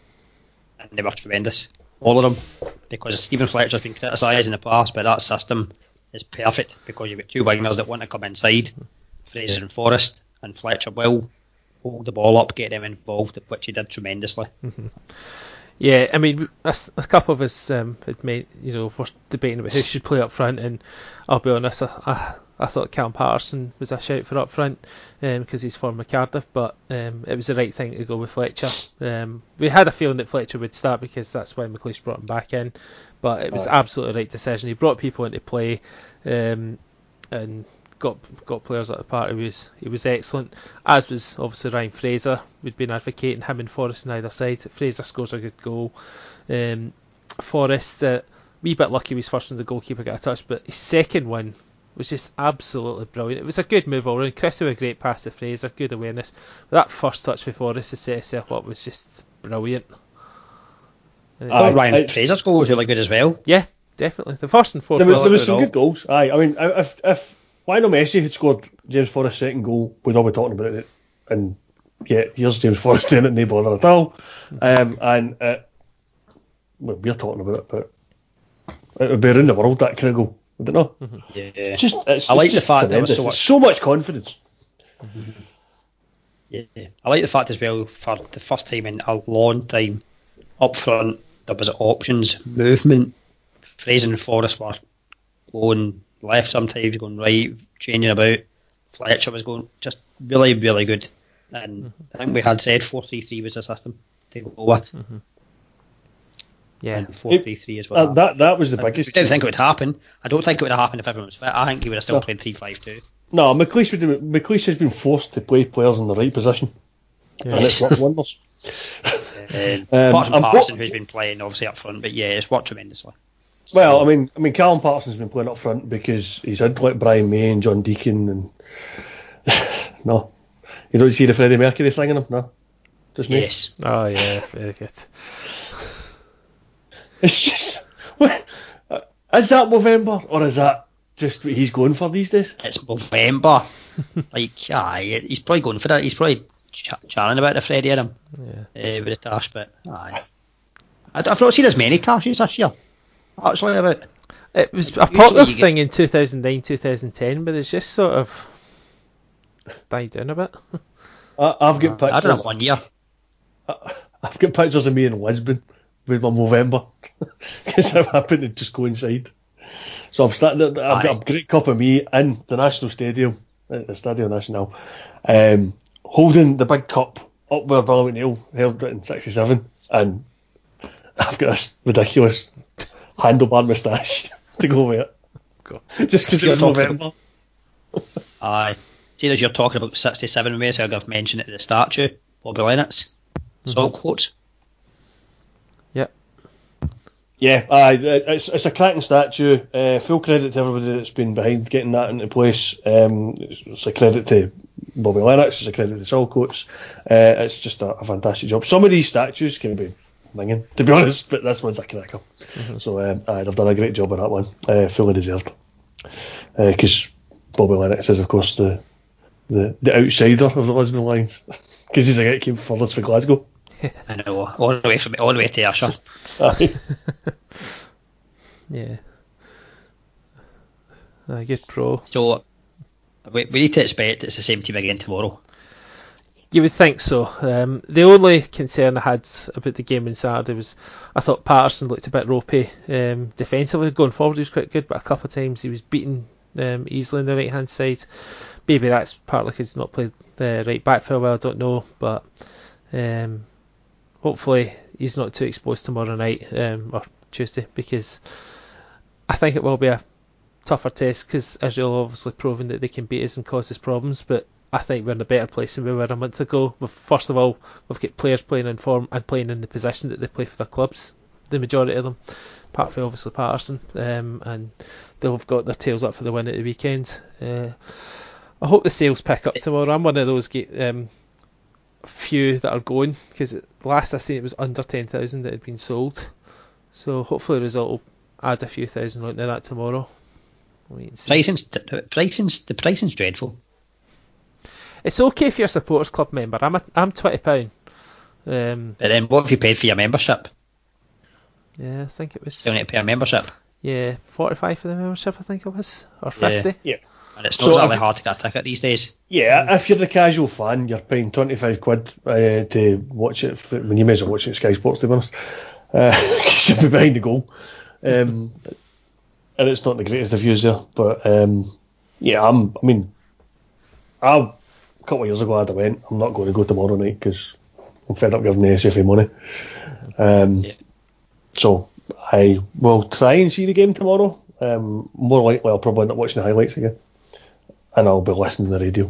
they were tremendous, all of them, because Stephen Fletcher's been criticised in the past, but that system is perfect because you've got two wingers that want to come inside, Fraser and Forrest, and Fletcher will hold the ball up, get them involved, which he did tremendously. Mm-hmm. Yeah, I mean, a couple of us had made, were debating about who should play up front, and I'll be honest, I thought Cam Patterson was a shout for up front because he's former Cardiff, but it was the right thing to go with Fletcher. We had a feeling that Fletcher would start because that's why McLeish brought him back in, but it was absolutely the right decision. He brought people into play and got players at the party. He was excellent, as was obviously Ryan Fraser. We'd been advocating him and Forrest on either side. Fraser scores a good goal. Forrest, wee bit lucky, he was first on the goalkeeper got a touch, but his second one was just absolutely brilliant. It was a good move all round. Christie with a great pass to Fraser, good awareness. But that first touch before us to set itself up was just brilliant. Ryan Fraser's goal was really good as well. Yeah, definitely. The first and fourth. There was some good goals. Aye, I mean, if Lionel Messi had scored James Forrest's second goal, we'd all be talking about it. And yeah, here's James Forrest doing it, no bother at all. Well, we're talking about it, but it would be around the world that kind of goal. I don't know. Mm-hmm. Yeah, just, I like the fact that there was so much confidence. Mm-hmm. Yeah, I like the fact as well, for the first time in a long time, up front there was options, movement. Fraser and Forrest were going left sometimes, going right, changing about. Fletcher was going just really, really good. And mm-hmm. I think we had said 4-3-3 was the system to go with. Mm-hmm. Yeah, 4-3-3 as well. That was the biggest. I didn't think it would happen. I don't think it would have happened if everyone was fit. I think he would have still played 3-5-2. No, McLeish has been forced to play players in the right position. Yeah. And it's worked wonders. Apart from Parson, who's been playing obviously up front, but yeah, it's worked tremendously. Well, I mean, Callum Parsons has been playing up front because he's had like Brian May and John Deacon and no, you don't see the Freddie Mercury thing in him, no? Just me? Yes. Oh yeah, very good. It's just, what, is that Movember or is that just what he's going for these days? It's Movember. He's probably going for that. He's probably chatting about the Freddie in him with the Tash, but aye. I've not seen as many Tashes this year. Actually, about it was a popular thing in 2009-2010, but it's just sort of died down a bit. I've got pictures. I don't have one year. I've got pictures of me in Lisbon with my Movember because I've happened to just go inside. So I'm standing. I've got a great cup of me in the National Stadium, the Stadio Nacional, holding the big cup up where Darwin Hill held it in '67, and I've got this ridiculous handlebar moustache to go with it. God. Just because it was November. Aye. See, as you're talking about 67 ways, I've mentioned it at the start too. Bobby Lennox. Mm-hmm. Salt quotes. Yep. Yeah, aye. It's a cracking statue. Full credit to everybody that's been behind getting that into place. It's a credit to Bobby Lennox. It's a credit to Salt quotes. It's just a fantastic job. Some of these statues can be minging, to be honest, but this one's a cracker. Mm-hmm. So they've done a great job on that one, fully deserved, because Bobby Lennox is of course the outsider of the Lisbon Lions, because he's a guy that came furthest for Glasgow. I know, all the way to Ayrshire. Yeah, a good pro. So we need to expect it's the same team again tomorrow. You would think so. The only concern I had about the game on Saturday was I thought Patterson looked a bit ropey defensively. Going forward he was quite good, but a couple of times he was beaten easily on the right hand side. Maybe that's partly because he's not played the right back for a while, I don't know, but hopefully he's not too exposed tomorrow night or Tuesday, because I think it will be a tougher test, because Israel obviously proven that they can beat us and cause us problems, but I think we're in a better place than we were a month ago. First of all, we've got players playing in form and playing in the position that they play for their clubs, the majority of them, apart from obviously Patterson, and they'll have got their tails up for the win at the weekend. I hope the sales pick up tomorrow. I'm one of those few that are going, because last I seen it was under 10,000 that had been sold, so hopefully the result will add a few thousand onto that tomorrow. The pricing's dreadful. It's okay if you're a supporters club member. I'm £20. But then what have you paid for your membership? Yeah, I think it was. You only pay a membership. Yeah, 45 for the membership, I think it was, or 50. Yeah. And it's not exactly hard to get a ticket these days. Yeah, if you're the casual fan, you're paying £25 to watch it. When you may as well watch it at Sky Sports, to be honest, because you'll be behind the goal, and it's not the greatest of views there. But a couple of years ago I had a went. I'm not going to go tomorrow night because I'm fed up giving the SFA money. So I will try and see the game tomorrow. More likely I'll probably end up watching the highlights again, and I'll be listening to the radio.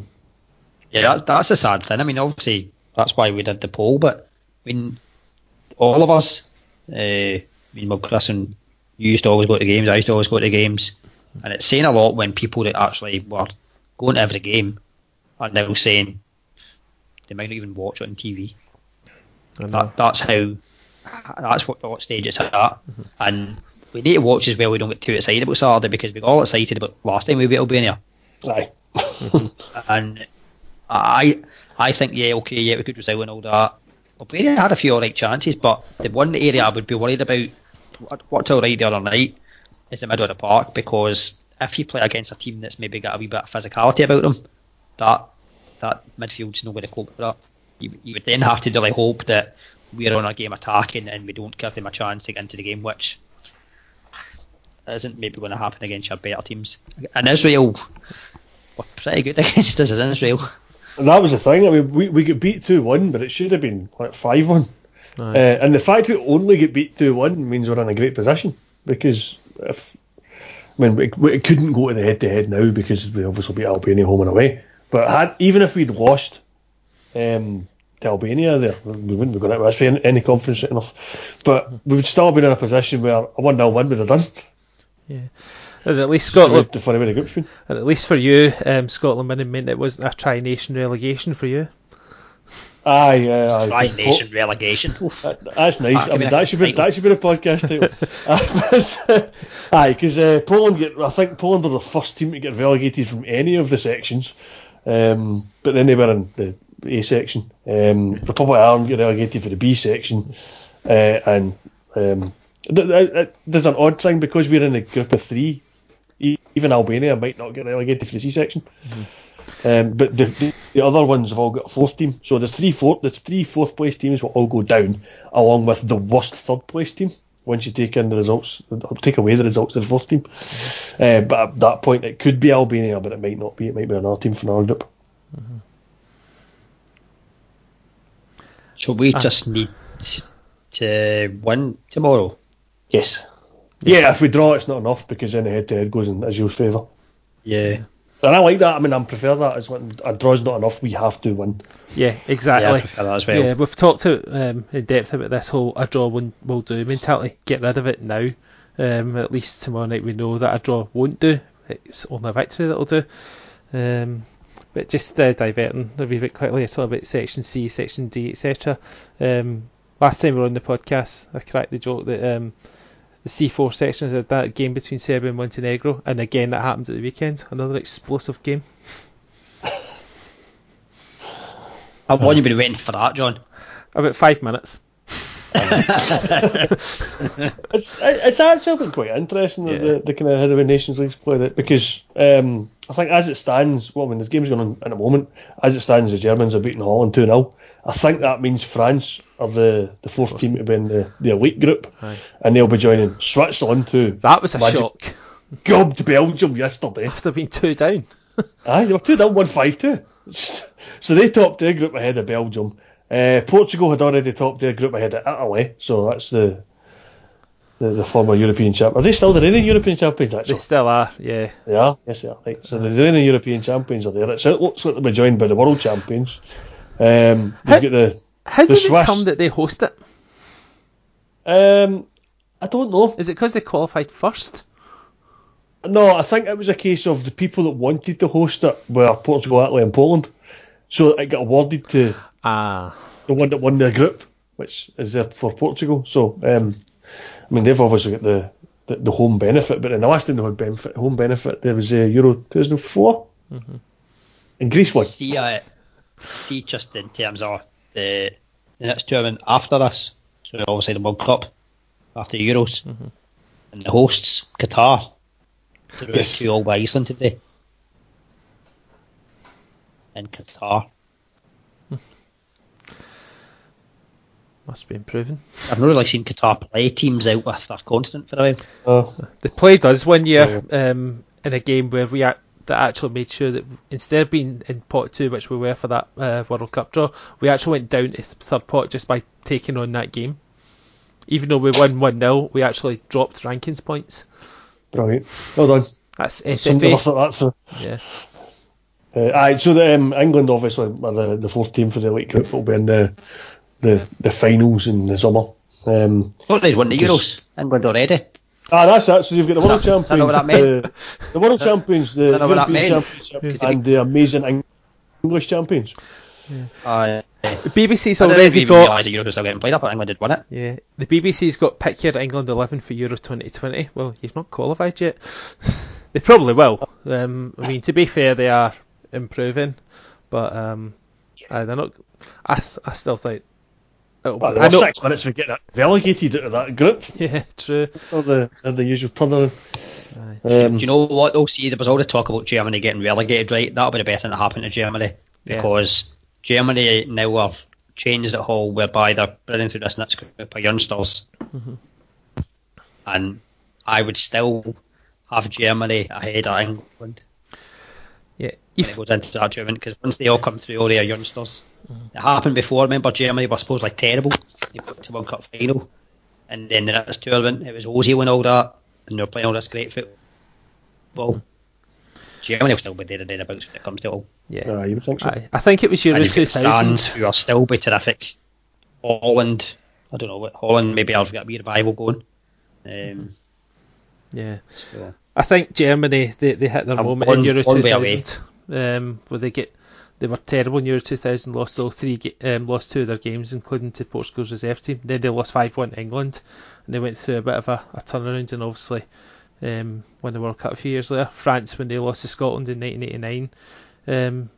Yeah, that's a sad thing. I mean, obviously that's why we did the poll, but I mean, all of us, Chris and you used to always go to games, I used to always go to games. And it's saying a lot when people that actually were going to every game are now saying they might not even watch it on TV. That's what stage it's at. Mm-hmm. And we need to watch as well. We don't get too excited about Saturday because we got all excited about last time we beat Albania. Right. And I think, we could result in all that. Albania had a few alright chances, but the one area I would be worried about, what's alright the other night, is the middle of the park, because if you play against a team that's maybe got a wee bit of physicality about them, that midfield's not going to cope with that. You would then have to really hope that we're on a game attacking and we don't give them a chance to get into the game, which isn't maybe going to happen against your better teams. And Israel were pretty good against us in Israel. That was the thing. I mean, we got beat 2-1, but it should have been like 5-1. Right. And the fact we only get beat 2-1 means we're in a great position, because we couldn't go to the head-to-head now because we obviously beat Albania home and away. But even if we'd lost to Albania, we wouldn't have got it with any confidence enough. But we would still have been in a position where a 1-0 win would have done. Yeah. And at least Scotland, the funny way the group's been. And at least for you, Scotland winning meant it wasn't a tri-nation relegation for you. Aye. Tri-nation relegation. That's nice. That should be a podcast title. Aye, because Poland were the first team to get relegated from any of the sections, but then they were in the A section. Republic of Ireland got relegated for the B section, and there's an odd thing because we're in a group of three. Even Albania might not get relegated for the C section. Mm-hmm. But the other ones have all got a fourth team. So the three fourth place teams will all go down, along with the worst third place team, once you take away the results of the fourth team. Mm-hmm. But at that point it could be Albania, but it might not be. It might be another team from another group. Mm-hmm. So we just need to win tomorrow. Yes. Yeah, if we draw, it's not enough, because then the head-to-head goes in Israel's favour. Yeah. And I like that. I mean, I prefer that. It's like, a draw's not enough, we have to win. Yeah, exactly. Yeah, I prefer that as well. Yeah, we've talked in depth about this whole a draw will do mentality. Get rid of it now. At least tomorrow night we know that a draw won't do. It's only a victory that'll do. But just diverting a wee bit quickly, I talk about Section C, Section D, etc. Last time we were on the podcast, I cracked the joke that the C4 section had that game between Serbia and Montenegro, and again that happened at the weekend. Another explosive game. How long have you been waiting for that, John? About 5 minutes. it's actually been quite interesting, yeah, the kind of how the Nations League's played it, because I think as it stands, this game's going on in a moment, as it stands the Germans are beating Holland 2-0. I think that means France are the fourth team to be in the elite group. Aye. And they'll be joining Switzerland, who that was a shock gobbed Belgium yesterday after being 2 down. Aye, they were 2 down, 1-5-2, so they topped their group ahead of Belgium. Portugal had already topped their group ahead of Italy, so that's the former European champion. Are they still the reigning European champions, actually? They still are, yeah. They are, yes they are. Right. So the reigning European champions are there. It looks like they'll be joined by the world champions. How does it come that they host it? I don't know. Is it because they qualified first? No, I think it was a case of the people that wanted to host it were Portugal, Italy and Poland. So it got awarded to the one that won their group, which is there for Portugal. So, they've obviously got the home benefit, but in the last time they had home benefit, there was Euro 2004, mm-hmm, and Greece won. See, just in terms of the next tournament after this, so obviously the World Cup, after the Euros, mm-hmm, and the hosts, Qatar, they were 2-2 by Iceland today. In Qatar. Must be improving. I've not really seen Qatar play teams out with their continent for a while. They played us one year in a game where that actually made sure that instead of being in pot 2, which we were for that World Cup draw, we actually went down to third pot just by taking on that game. Even though we won 1-0, we actually dropped rankings points. Brilliant. Well done. That's SFA. Yeah. So the England obviously are the fourth team for the elite group. Will be in the finals in the summer. Thought they'd won the Euros, England already. Ah, that's it. So you've got the World Champions, the World Champions, the European Champions, and the amazing English Champions. Yeah. The BBC's already got. Europe was still getting played. I thought England had won it. Yeah, the BBC's got pick your England 11 for Euro 2020. Well, you've not qualified yet. They probably will. I mean, to be fair, they are improving, but they're not. I still think. Well, I know 6 minutes for getting relegated out of that group. Yeah, true. Or the usual turnaround. Do you know what though? See, there was all the talk about Germany getting relegated, right? That would be the best thing that happened to Germany, because Germany now are changed at whole, whereby they're running through this next group of youngsters, and I would still have Germany ahead of England. Yeah, when it goes into that tournament, because once they all come through, all their youngsters. It happened before. Remember, Germany were supposedly terrible. They got to World Cup final, and then the next tournament it was Ozil and all that, and they were playing all this great football. Germany will still be there and then about when it comes to all. Yeah, you would think so. I think it was Euro 2000. France, who will still be terrific. Holland, I don't know what Holland. Maybe I've got a wee revival going. Yeah. So, I think Germany they hit their moment in Euro 2000. Where they were terrible in Euro 2000. Lost all three. Lost two of their games, including to Portugal's reserve team. Then they lost 5-1 to England, and they went through a bit of a turnaround. And obviously, won the World Cup a few years later. France, when they lost to Scotland in 1989,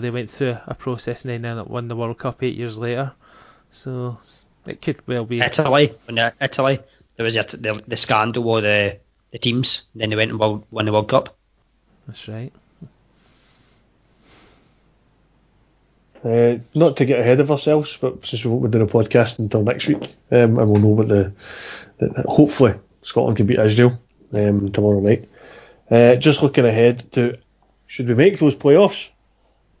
they went through a process and then ended up won the World Cup 8 years later. So it could well be Italy. There was the scandal with the teams. Then they went and won the World Cup. That's right. Not to get ahead of ourselves, but since we won't be doing a podcast until next week, and we'll know what hopefully Scotland can beat Israel tomorrow night. Just looking ahead to, should we make those playoffs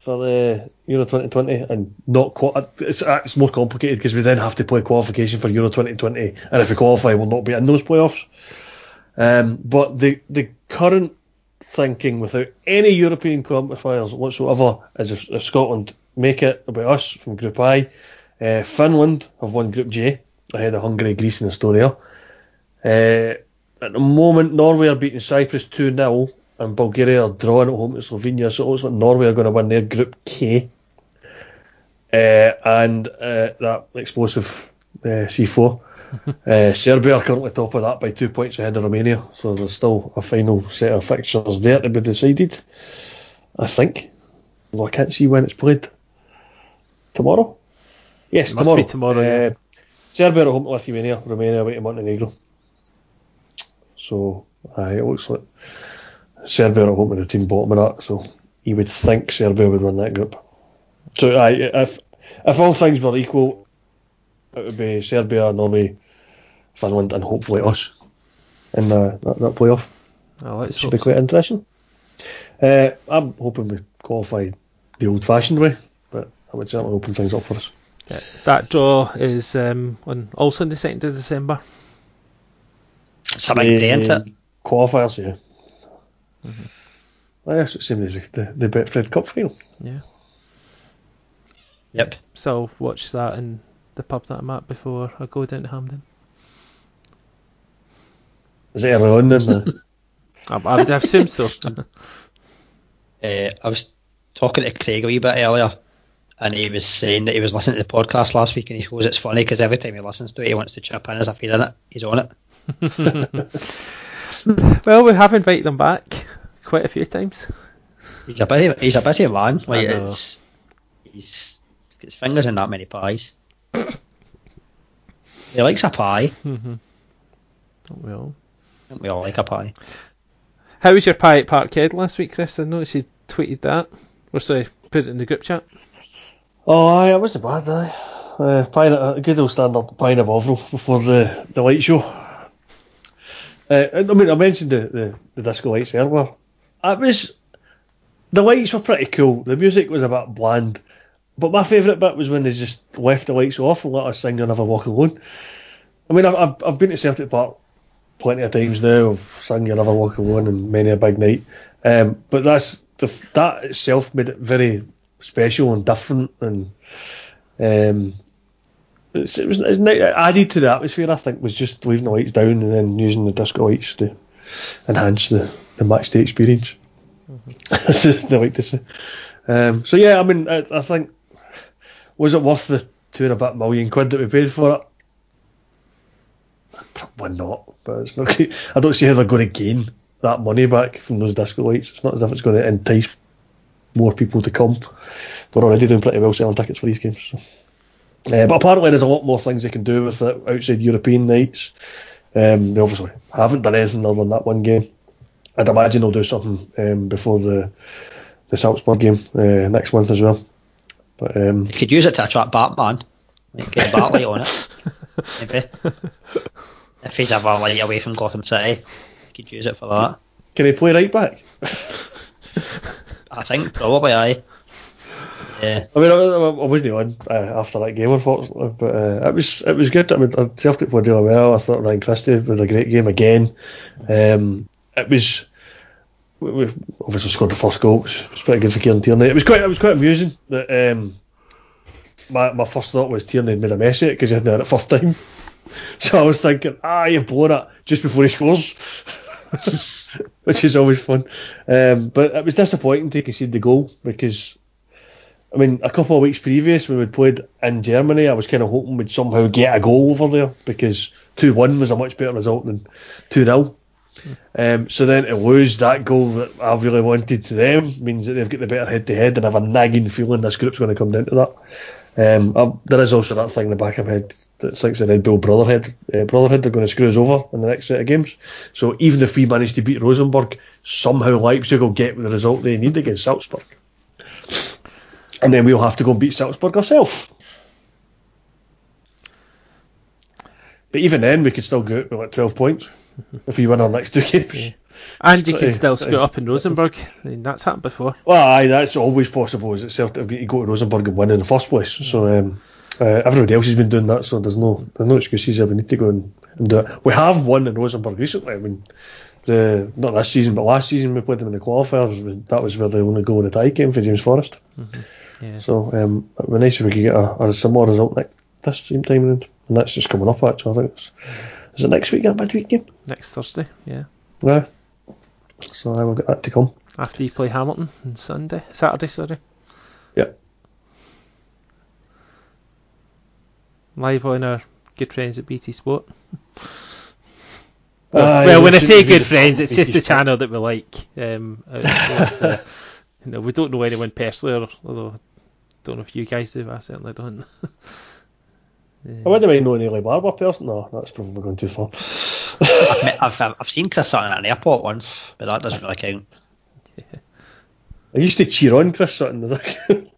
for Euro 2020 and not it's more complicated because we then have to play qualification for Euro 2020, and if we qualify we'll not be in those playoffs. But the current thinking without any European qualifiers whatsoever is if Scotland make it, about us from Group I. Finland have won Group J ahead of Hungary, Greece and Estonia. At the moment Norway are beating Cyprus 2-0 and Bulgaria are drawing at home to Slovenia, so it looks like Norway are going to win their Group K, and that explosive C4. Serbia are currently top of that by 2 points ahead of Romania, so there's still a final set of fixtures there to be decided, I think. Although I can't see when it's played. Tomorrow? Yes, it tomorrow. Must be tomorrow. Serbia at home to Lithuania, Romania away to Montenegro. So, it looks like Serbia are home to the team bottom of that, so you would think Serbia would win that group. So, if all things were equal, it would be Serbia, Norway, Finland, and hopefully us in that playoff. It should be quite interesting. I'm hoping we qualify the old-fashioned way, but I would certainly open things up for us. Yeah, that draw is on also on the 2nd of December. It's a big day, isn't it? Qualifiers, yeah. I guess it's the same as the Betfred Cup final. Yeah. Yep. So I'll watch that in the pub that I'm at before I go down to Hampden. Is it early on then? I would assume so. I was talking to Craig a wee bit earlier, and he was saying that he was listening to the podcast last week, and he goes, it's funny because every time he listens to it he wants to chip in as if he's in it. He's on it. Well, we have invited him back quite a few times. He's a busy man. Like, he's got his fingers in that many pies. He likes a pie. Don't we all? Don't we all like a pie? How was your pie at Parkhead last week, Chris? I noticed you tweeted that. Or sorry, put it in the group chat. Oh, aye, it wasn't bad, aye. Pie, a good old standard pie of Bovril before the light show. I mentioned the disco lights earlier. The lights were pretty cool. The music was a bit bland. But my favourite bit was when they just left the lights off and let us sing Another Walk Alone. I mean, I've been to Celtic Park plenty of times now. I've sung Another Walk Alone and many a big night, but that itself made it very special and different, and It added to the atmosphere, I think, was just leaving the lights down and then using the disco lights to enhance the match day experience. Mm-hmm. That's what they like to say. So yeah, I mean, I think, was it worth the £2.5 million that we paid for it? Probably not, but it's not. I don't see how they're going to gain that money back from those disco lights. It's not as if it's going to entice more people to come. We're already doing pretty well selling tickets for these games. So. But apparently there's a lot more things they can do with it outside European nights. They obviously haven't done anything other than that one game. I'd imagine they'll do something before the Salzburg game next month as well. But you could use it to attract Batman. Get a bat light on it. Maybe. If he's ever like away from Gotham City, you could use it for that. Can he play right back? I think probably, aye. Yeah. I mean, I wasn't on after that game, unfortunately, but it was good. I mean, Celtic played really well. I thought Ryan Christie was a great game again. It was, we obviously scored the first goal. It was pretty good for Kieran Tierney. It was quite amusing that my first thought was Tierney had made a mess of it because he hadn't done it first time. So I was thinking, you've blown it just before he scores. Which is always fun. But it was disappointing to concede the goal because, I mean, a couple of weeks previous when we played in Germany, I was kind of hoping we'd somehow get a goal over there because 2-1 was a much better result than 2-0. So then to lose that goal that I really wanted to them means that they've got the better head-to-head, and I have a nagging feeling this group's going to come down to that. There is also that thing in the back of my head that thinks the Red Bull Brotherhood are going to screw us over in the next set of games. So even if we manage to beat Rosenborg, somehow Leipzig will get the result they need against Salzburg. And then we'll have to go and beat Salzburg ourselves. But even then, we could still go out with like 12 points if we win our next two games. Yeah. And it's you can still screw up in Rosenborg. I mean, that's happened before. Well, aye, that's always possible. Is it Celtic to go to Rosenborg and win in the first place? So everybody else has been doing that, so there's no excuses there. We need to go and do it. We have won in Rosenborg recently. I mean, not this season, but last season we played them in the qualifiers. That was where the only goal in the tie came for James Forrest. Mm-hmm. Yeah. So it would be nice if we could get a similar result like this same time round, and that's just coming up actually. I think is it next week, that midweek game? Next Thursday, yeah. So I will get that to come after you play Hamilton on Saturday. Yeah. Live on our good friends at BT Sport. Well, when I say good friends, it's just the channel that we like. No, we don't know anyone personally, although I don't know if you guys do, but I certainly don't. I wouldn't mind knowing Ailey Barber person. No, that's probably going too far. I've seen Chris Sutton at an airport once, but that doesn't really count. Yeah. I used to cheer on Chris Sutton, does that count?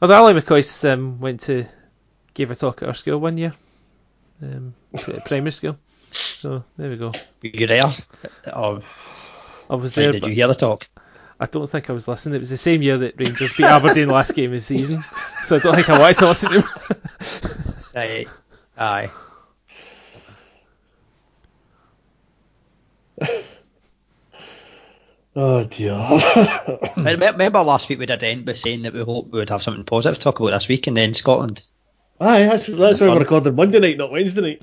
Although Ali McCoy's gave a talk at our school one year, primary school. So there we go. Were you there? I was there. Did you hear the talk? I don't think I was listening. It was the same year that Rangers beat Aberdeen last game of the season, so I don't think I wanted to listen to him. Aye. Oh dear. Remember last week we did end by saying that we hoped we would have something positive to talk about this week, and then Scotland. Aye, that's why we recorded Monday night, not Wednesday night.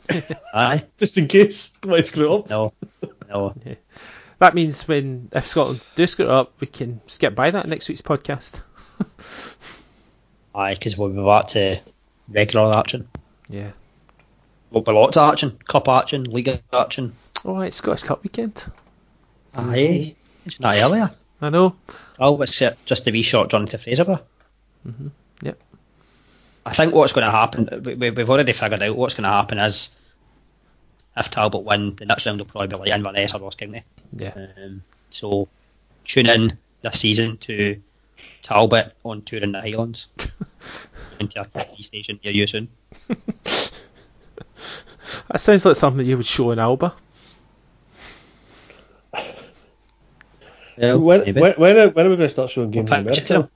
Aye, just in case. Don't want to screw it up. No. Yeah. That means if Scotland do screw it up, we can skip by that next week's podcast. Aye, because we'll be back to regular action. Yeah. We'll be lots of action, cup action, league action. Oh, it's Scottish Cup weekend. Aye, it's not earlier. I know. Oh, it's just a wee short journey to Fraserburgh. Mhm. Yep. I think what's going to happen, we've already figured out what's going to happen is if Talbot win, the next round will probably be like Inverness or Ross County. Yeah. So tune in this season to Talbot on tour in the Highlands. Into a TV station near you soon. That sounds like something you would show in Alba. Yeah, when are we going to start showing games in America?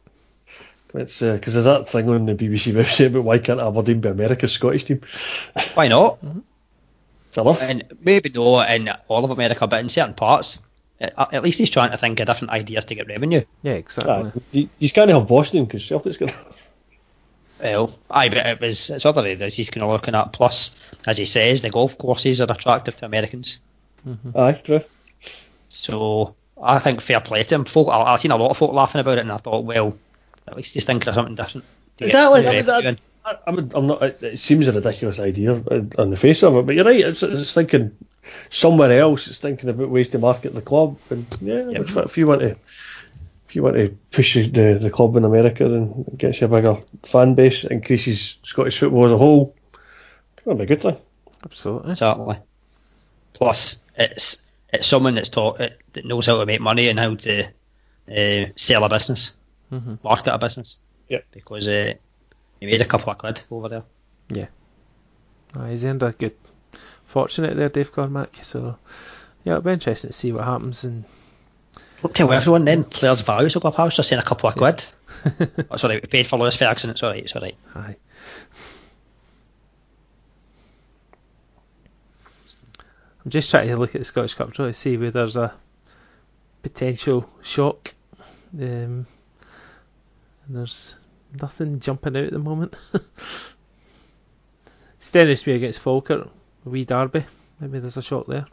Because there's that thing on the BBC website about why can't Aberdeen be America's Scottish team? Why not? Mm-hmm. And maybe not in all of America, but in certain parts. At least he's trying to think of different ideas to get revenue. Yeah, exactly. You can't have Boston because Celtic's got. Well, aye, but it's other areas he's kind of looking at. Plus, as he says, the golf courses are attractive to Americans. Mm-hmm. Aye, true. So I think fair play to him. I've seen a lot of folk laughing about it, and I thought, well, at least he's thinking of something different. Exactly. I'm not. It seems a ridiculous idea on the face of it, but you're right. It's thinking somewhere else. It's thinking about ways to market the club, and if you want to push the club in America, then it gets you a bigger fan base, increases Scottish football as a whole. It's going to be a good thing. Absolutely. Exactly. Plus, it's someone that's that knows how to make money and how to sell a business, market a business. Yeah. Because he made a couple of quid over there. Yeah. Oh, he's earned a good fortune out there, Dave Cormack. So, yeah, it'll be interesting to see what happens. And tell everyone then, players' values will go up. I was just saying a couple of quid. Oh, sorry, we paid for Lewis Ferguson. It's alright. Aye. I'm just trying to look at the Scottish Cup draw to see where there's a potential shock. There's nothing jumping out at the moment. Stenhousemuir against Falkirk, a wee derby. Maybe there's a shock there.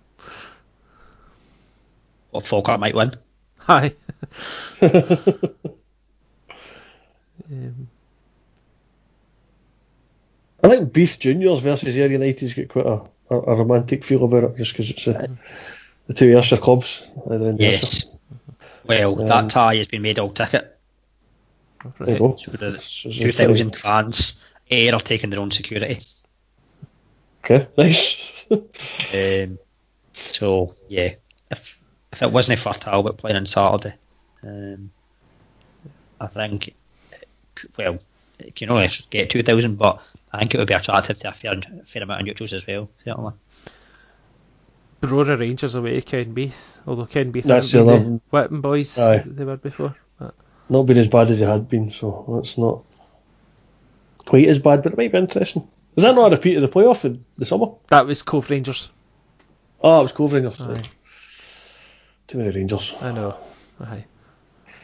Well, Falkirk might win. Aye. I think Beef Juniors versus Ayr United's got quite a romantic feel about it, just because it's the two Ayrshire clubs. Yes. Well, that tie has been made all ticket. Right. 2,000 fans. Ayr are taking their own security. Okay, nice. So, yeah. If it wasn't for Talbot playing on Saturday, I think, well, you can only get 2,000, but I think it would be attractive to a fair amount of neutrals as well, certainly. Brora Rangers away to Cowdenbeath, although Cowdenbeath hasn't been the Whitton boys they were before. But not been as bad as they had been, so that's not quite as bad, but it might be interesting. Is that not a repeat of the playoff in the summer? That was Cove Rangers. Oh, it was Cove Rangers. Aye. Too many Rangers. I know. Aye.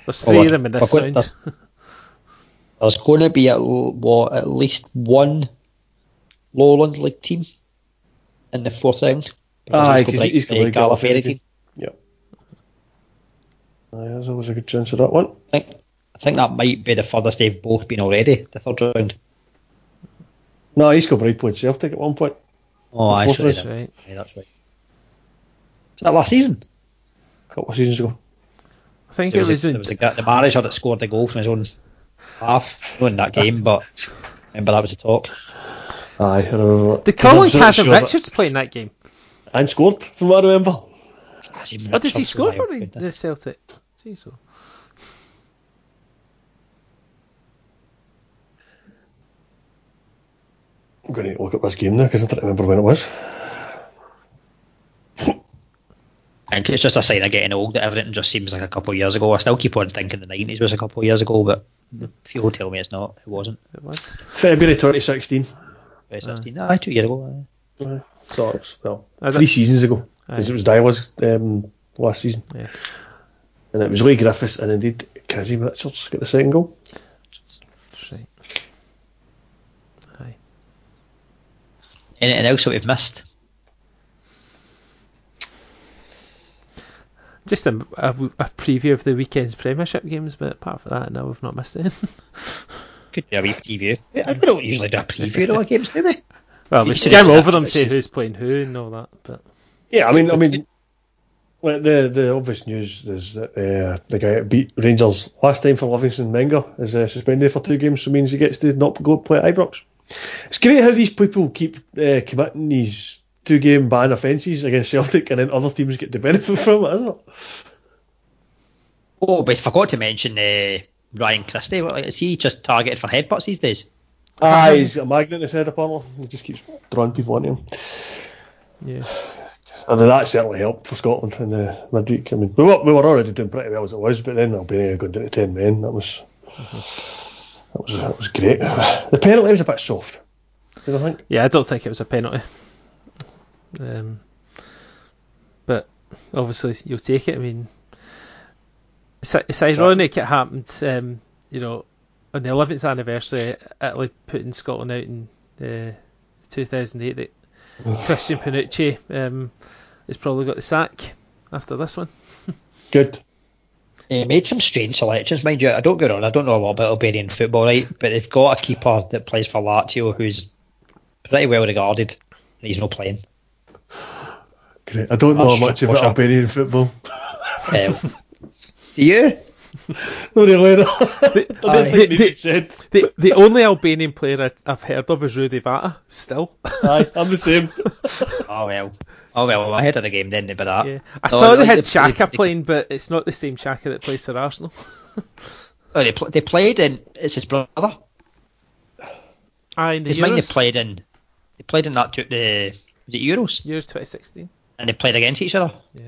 There's three of them in this round. There's going to be at least one Lowland League team in the fourth round. Aye, because he's going to be Gallifrey team. Yeah. There's always a good chance of that one. I think that might be the furthest they've both been already, the third round. No, East Kilbride played Celtic at one point. Oh, that's right. Yeah, that's right. Was that last season? A couple of seasons ago. I think there was the manager that scored the goal from his own half. Not in that game, but remember that was the talk. Aye, I remember. The Colin Catherine Richards playing that game. And scored, from what I remember. What did he score for the Celtic? Jeez, oh. I'm going to look at this game now because I don't remember when it was. I think it's just a sign of getting old that everything just seems like a couple of years ago. I still keep on thinking the 90s was a couple of years ago, but if you'll tell me it's not, it wasn't. It was February 2016. 2016, 2 years ago. So it was, three seasons ago, because it was Dyla's last season. Yeah. And it was Lee Griffiths and indeed Kazzy Richards got the second goal. Right. Aye. Anything else that we've missed? Just a preview of the weekend's Premiership games, but apart from that, no, we've not missed anything. Could be a wee preview. We don't usually do a preview of our games, do we? Well, we skim over them, say who's playing who and all that. But yeah, I mean, the obvious news is that the guy that beat Rangers last time for Livingston, Menga, is suspended for 2 games, so means he gets to not go play at Ibrox. It's great how these people keep committing these 2-game ban offences against Celtic, and then other teams get to benefit from it, isn't it? Oh, but I forgot to mention Ryan Christie. Is he just targeted for headbutts these days? Aye, he's got a magnet in his head, apparently. He just keeps throwing people at him. Yeah. And then that certainly helped for Scotland in the midweek. I mean, we were already doing pretty well as it was, but then Albania going down to 10 men. That was great. The penalty was a bit soft, did I think? Yeah, I don't think it was a penalty. But obviously you'll take it. I mean, it's ironic it happened. on the 11th anniversary, Italy putting Scotland out in 2008, that Christian Panucci has probably got the sack after this one. Good. They made some strange selections, mind you. I don't get on, I don't know a lot about Albanian football, right? But they've got a keeper that plays for Lazio who's pretty well regarded, and he's not playing. Great. I don't know much about Albanian football. Do you? Not really. The only Albanian player I've heard of is Rudi Vata, still. Aye, I'm the same. Oh well, I heard of the game then, but that. Yeah. I saw they had Shaka playing, but it's not the same Shaka that plays for Arsenal. Oh, they played in. It's his brother. Aye, in the Euros. They played in that the Euros. Euros 2016. And they played against each other. Yeah.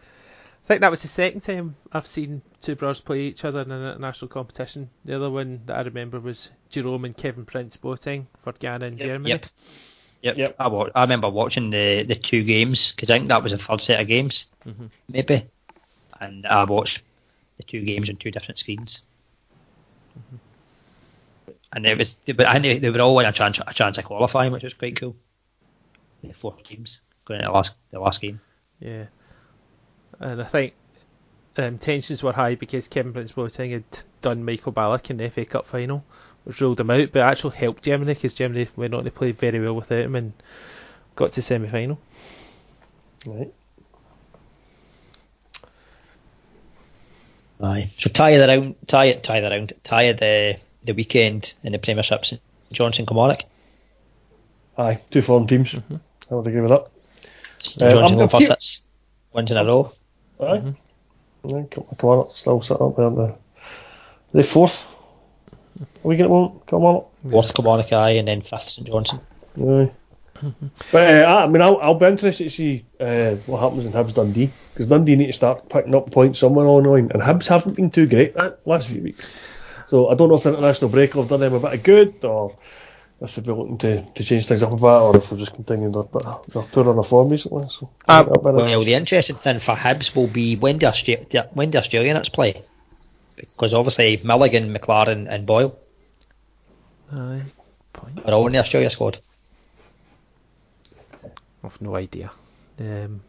I think that was the second time I've seen two brothers play each other in an international competition. The other one that I remember was Jerome and Kevin Prince Boateng for Ghana and Germany. Yep. I remember watching the two games, because I think that was the third set of games, maybe. And I watched the two games on two different screens. And it was, but I think they were all in a chance of qualifying, which was quite cool. The four teams going into the last game. Yeah. And I think tensions were high because Kevin Prince Boateng had done Michael Ballack in the FA Cup final, which ruled him out, but actually helped Germany because Germany went on to play very well without him and got to semi-final. Right. Aye. So tie the weekend in the Premiership, St Johnstone Kilmarnock. Aye, two foreign teams. Mm-hmm. I would agree with that. St Johnstone won first, that's wins in a row. Alright. Kilmarnock still sitting up there on the fourth. Are we going to win Kilmarnock? Fourth Kilmarnock, aye, and then fifth St Johnstone. Aye. But I'll be interested to see what happens in Hibs Dundee, because Dundee need to start picking up points somewhere online, and Hibs haven't been too great last few weeks. So I don't know if the international break will have done them a bit of good, or I should be looking to change things up a bit, or if they've just continued their tour on their form recently. So the interesting thing for Hibs will be when the Australians play, because obviously Milligan, McLaren and Boyle are all in the Australia squad. I've no idea. You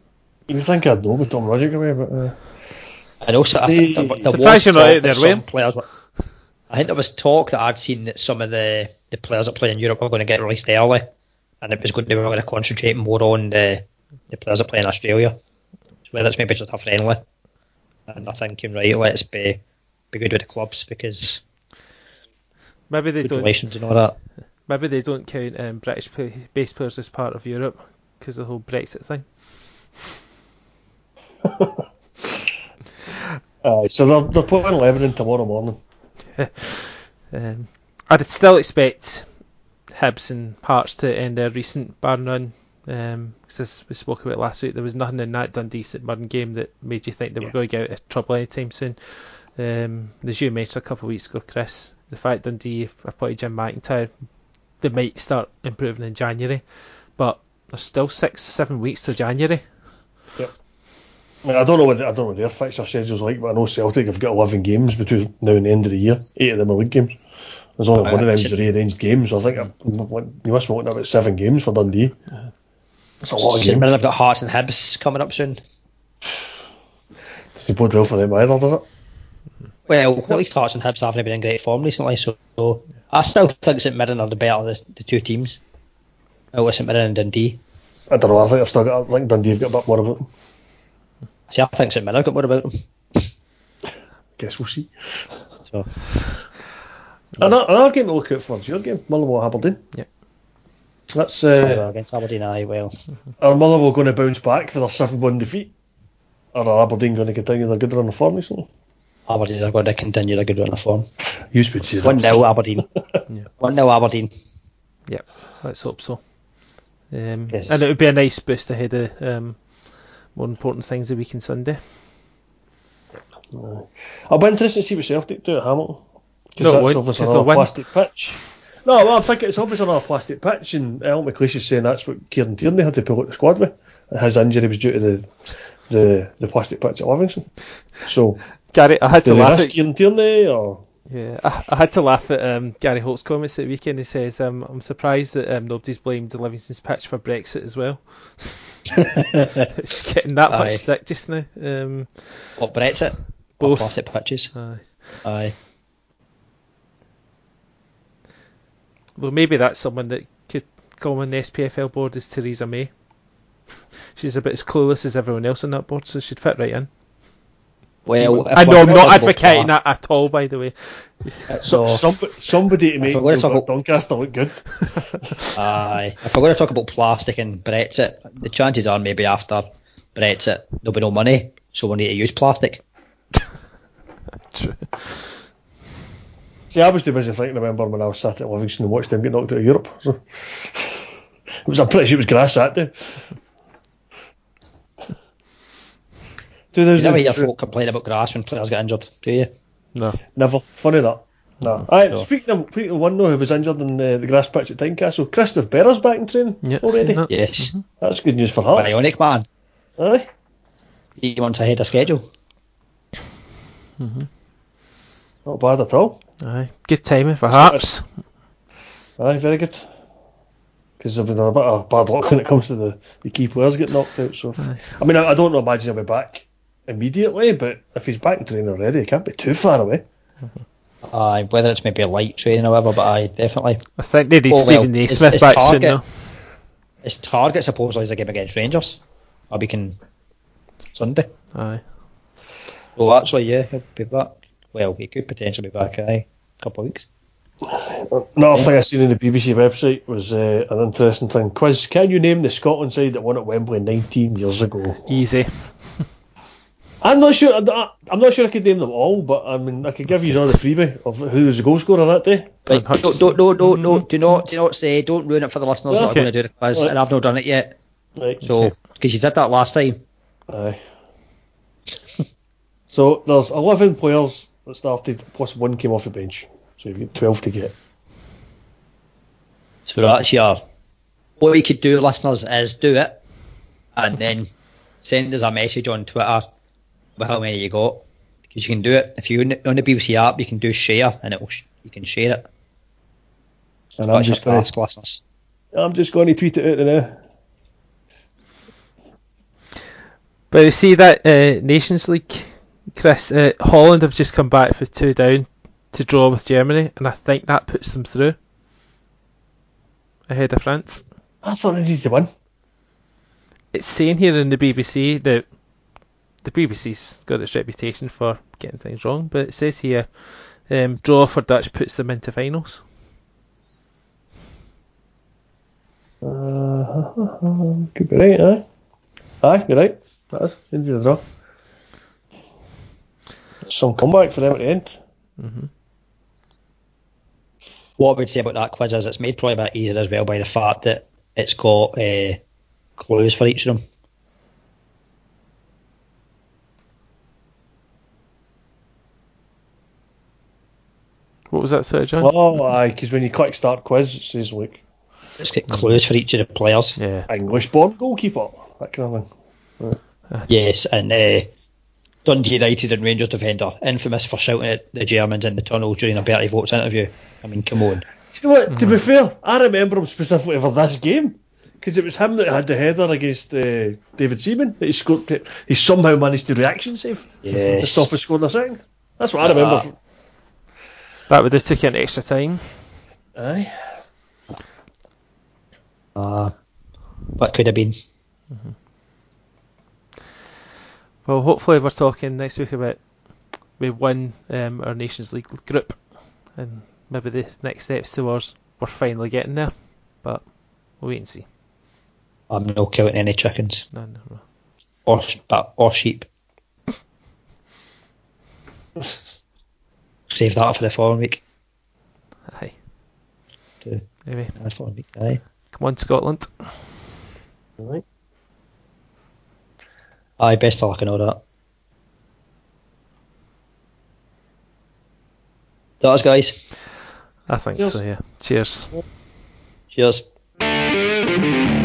would think I'd know with Tom Rogic away, but I know. So I think there was talk that I'd seen that some of the players that play in Europe were going to get released early, and they were going to concentrate more on the players that play in Australia. So whether it's maybe just a friendly, and I thinking, right, let's be good with the clubs, because maybe they don't. And all that. Maybe they don't count British-based players as part of Europe because of the whole Brexit thing. So they're putting 11 in tomorrow morning. I'd still expect Hibs and Hearts to end their recent bar none, because as we spoke about last week, there was nothing in that Dundee St Mirren game that made you think they were going to get out of trouble anytime soon. As you mentioned a couple of weeks ago, Chris, the fact Dundee appointed Jim McIntyre, they might start improving in January, but there's still 6-7 weeks to January. Yep. I don't know what their fixture schedule's like, but I know Celtic have got 11 games between now and the end of the year. 8 of them are league games. There's only one of them is rearranged games. I think you must be looking at about 7 games for Dundee. That's a lot of games. I've got Hearts and Hibs coming up soon. Doesn't bode well for them either, does it? Well, at least Hearts and Hibs haven't been in great form recently, so I still think St Mirren are the better of the two teams. Oh, St Mirren and Dundee. I don't know. I think Dundee have got a bit more about them. See, I think St Mirren got more about them. Guess we'll see. So. Another game to look out for is your game, Motherwell Aberdeen. Yeah. That's against Aberdeen, aye, well. Are Motherwell going to bounce back for their 7-1 defeat? Or are Aberdeen going to continue their good run of form recently? Aberdeen are going to continue their good run of form. You should see that. 1-0 Aberdeen. 1-0 Aberdeen. Yep, let's hope so. Yes. And it would be a nice boost ahead of more important things the weekend Sunday. No. I'll be interested to see what Celtic do at Hamilton. No, it's another plastic pitch. No, well, I think it's obviously another plastic pitch, and Al McLeish is saying that's what Kieran Tierney had to pull out the squad with. His injury was due to the plastic pitch at Livingston. So, Gary, I had to laugh at Kieran Tierney, or Yeah, I had to laugh at Gary Holt's comments at the weekend. He says, I'm surprised that nobody's blamed Livingston's pitch for Brexit as well. It's getting that much stick just now. What, Brexit? Both. Or plastic pitches? Aye. Well, maybe that's someone that could come on the SPFL board is Theresa May. She's about as clueless as everyone else on that board, so she'd fit right in. Well, I know I'm not advocating that at all, by the way. Somebody to make Doncaster look good. Aye. If we're going to talk about plastic and Brexit, the chances are maybe after Brexit there'll be no money, so we'll need to use plastic. True. See, I was too busy thinking, I remember when I was sat at Livingston and watched them get knocked out of Europe. So. I'm pretty sure it was grass that day. 2000, you never hear folk complain about grass when players get injured, do you? No. Never. Funny that. No. Alright, sure. Speaking of one though who was injured in the grass pitch at Tynecastle, Christoph Berra's back in training already. That. Yes. Mm-hmm. That's good news for her. Bionic man. Aye. He wants ahead of schedule. Mm-hmm. Not bad at all. Aye. Good timing for Harps. Aye, very good. Because there's been a bit of bad luck when it comes to the key players getting knocked out. So, aye. I mean, I don't imagine he'll be back immediately, but if he's back in training already, he can't be too far away. Mm-hmm. Aye, whether it's maybe a light training or whatever, but aye, definitely. I think they need Stephen Naismith back soon now. His target supposedly is a game against Rangers, or we can Sunday. Aye. Well, actually, yeah, he'll be back. Well, he could potentially be back, aye, a couple of weeks. Another thing I seen on the BBC website was an interesting thing. Quiz, can you name the Scotland side that won at Wembley 19 years ago? Easy. I'm not sure I could name them all, but I mean I could give you another freebie of who was the goal scorer that day. Right, no, do not say, don't ruin it for the listeners that are going to do the quiz, right. And I've not done it yet. Right. So, because you did that last time. Aye. So there's 11 players that started, plus one came off the bench. So you've got 12 to get. So that's your... What we could do, listeners, is do it and then send us a message on Twitter with how many you got. Because you can do it. If you're on the BBC app, you can do share and you can share it. So and I'm just going to tweet it out now. But you see that Nations League, Chris, Holland have just come back with 2 down. To draw with Germany, and I think that puts them through ahead of France. I thought they needed to win. It's saying here in the BBC that the BBC's got its reputation for getting things wrong, but it says here draw for Dutch puts them into finals. Could be right, aye. Aye, could be right. That is. They needed a draw. Some comeback for them at the end. Mm-hmm. What I would say about that quiz is it's made probably a bit easier as well by the fact that it's got clues for each of them. What was that, Sir John? Oh, aye, because when you click start quiz, it says, like... It's got clues for each of the players. Yeah. English-born goalkeeper. That kind of thing. Right. Yes, and... Dundee United and Rangers defender, infamous for shouting at the Germans in the tunnel during a Bertie Vogts interview. I mean, come on. You know what? Mm-hmm. To be fair, I remember him specifically for this game because it was him that had the header against David Seaman that he scored. He somehow managed to reaction save to stop us scoring a second. That's what I remember. That would have taken extra time. Aye. What could have been. Mm-hmm. Well, hopefully we're talking next week about we won our Nations League group and maybe the next steps towards we're finally getting there, but we'll wait and see. I'm not counting any chickens. No. Or sheep. Save that for the following week. Aye. Anyway. The following week, aye. Come on, Scotland. Right. Aye, best of luck and all that. That us, guys. I think so, yeah. Cheers. Cheers.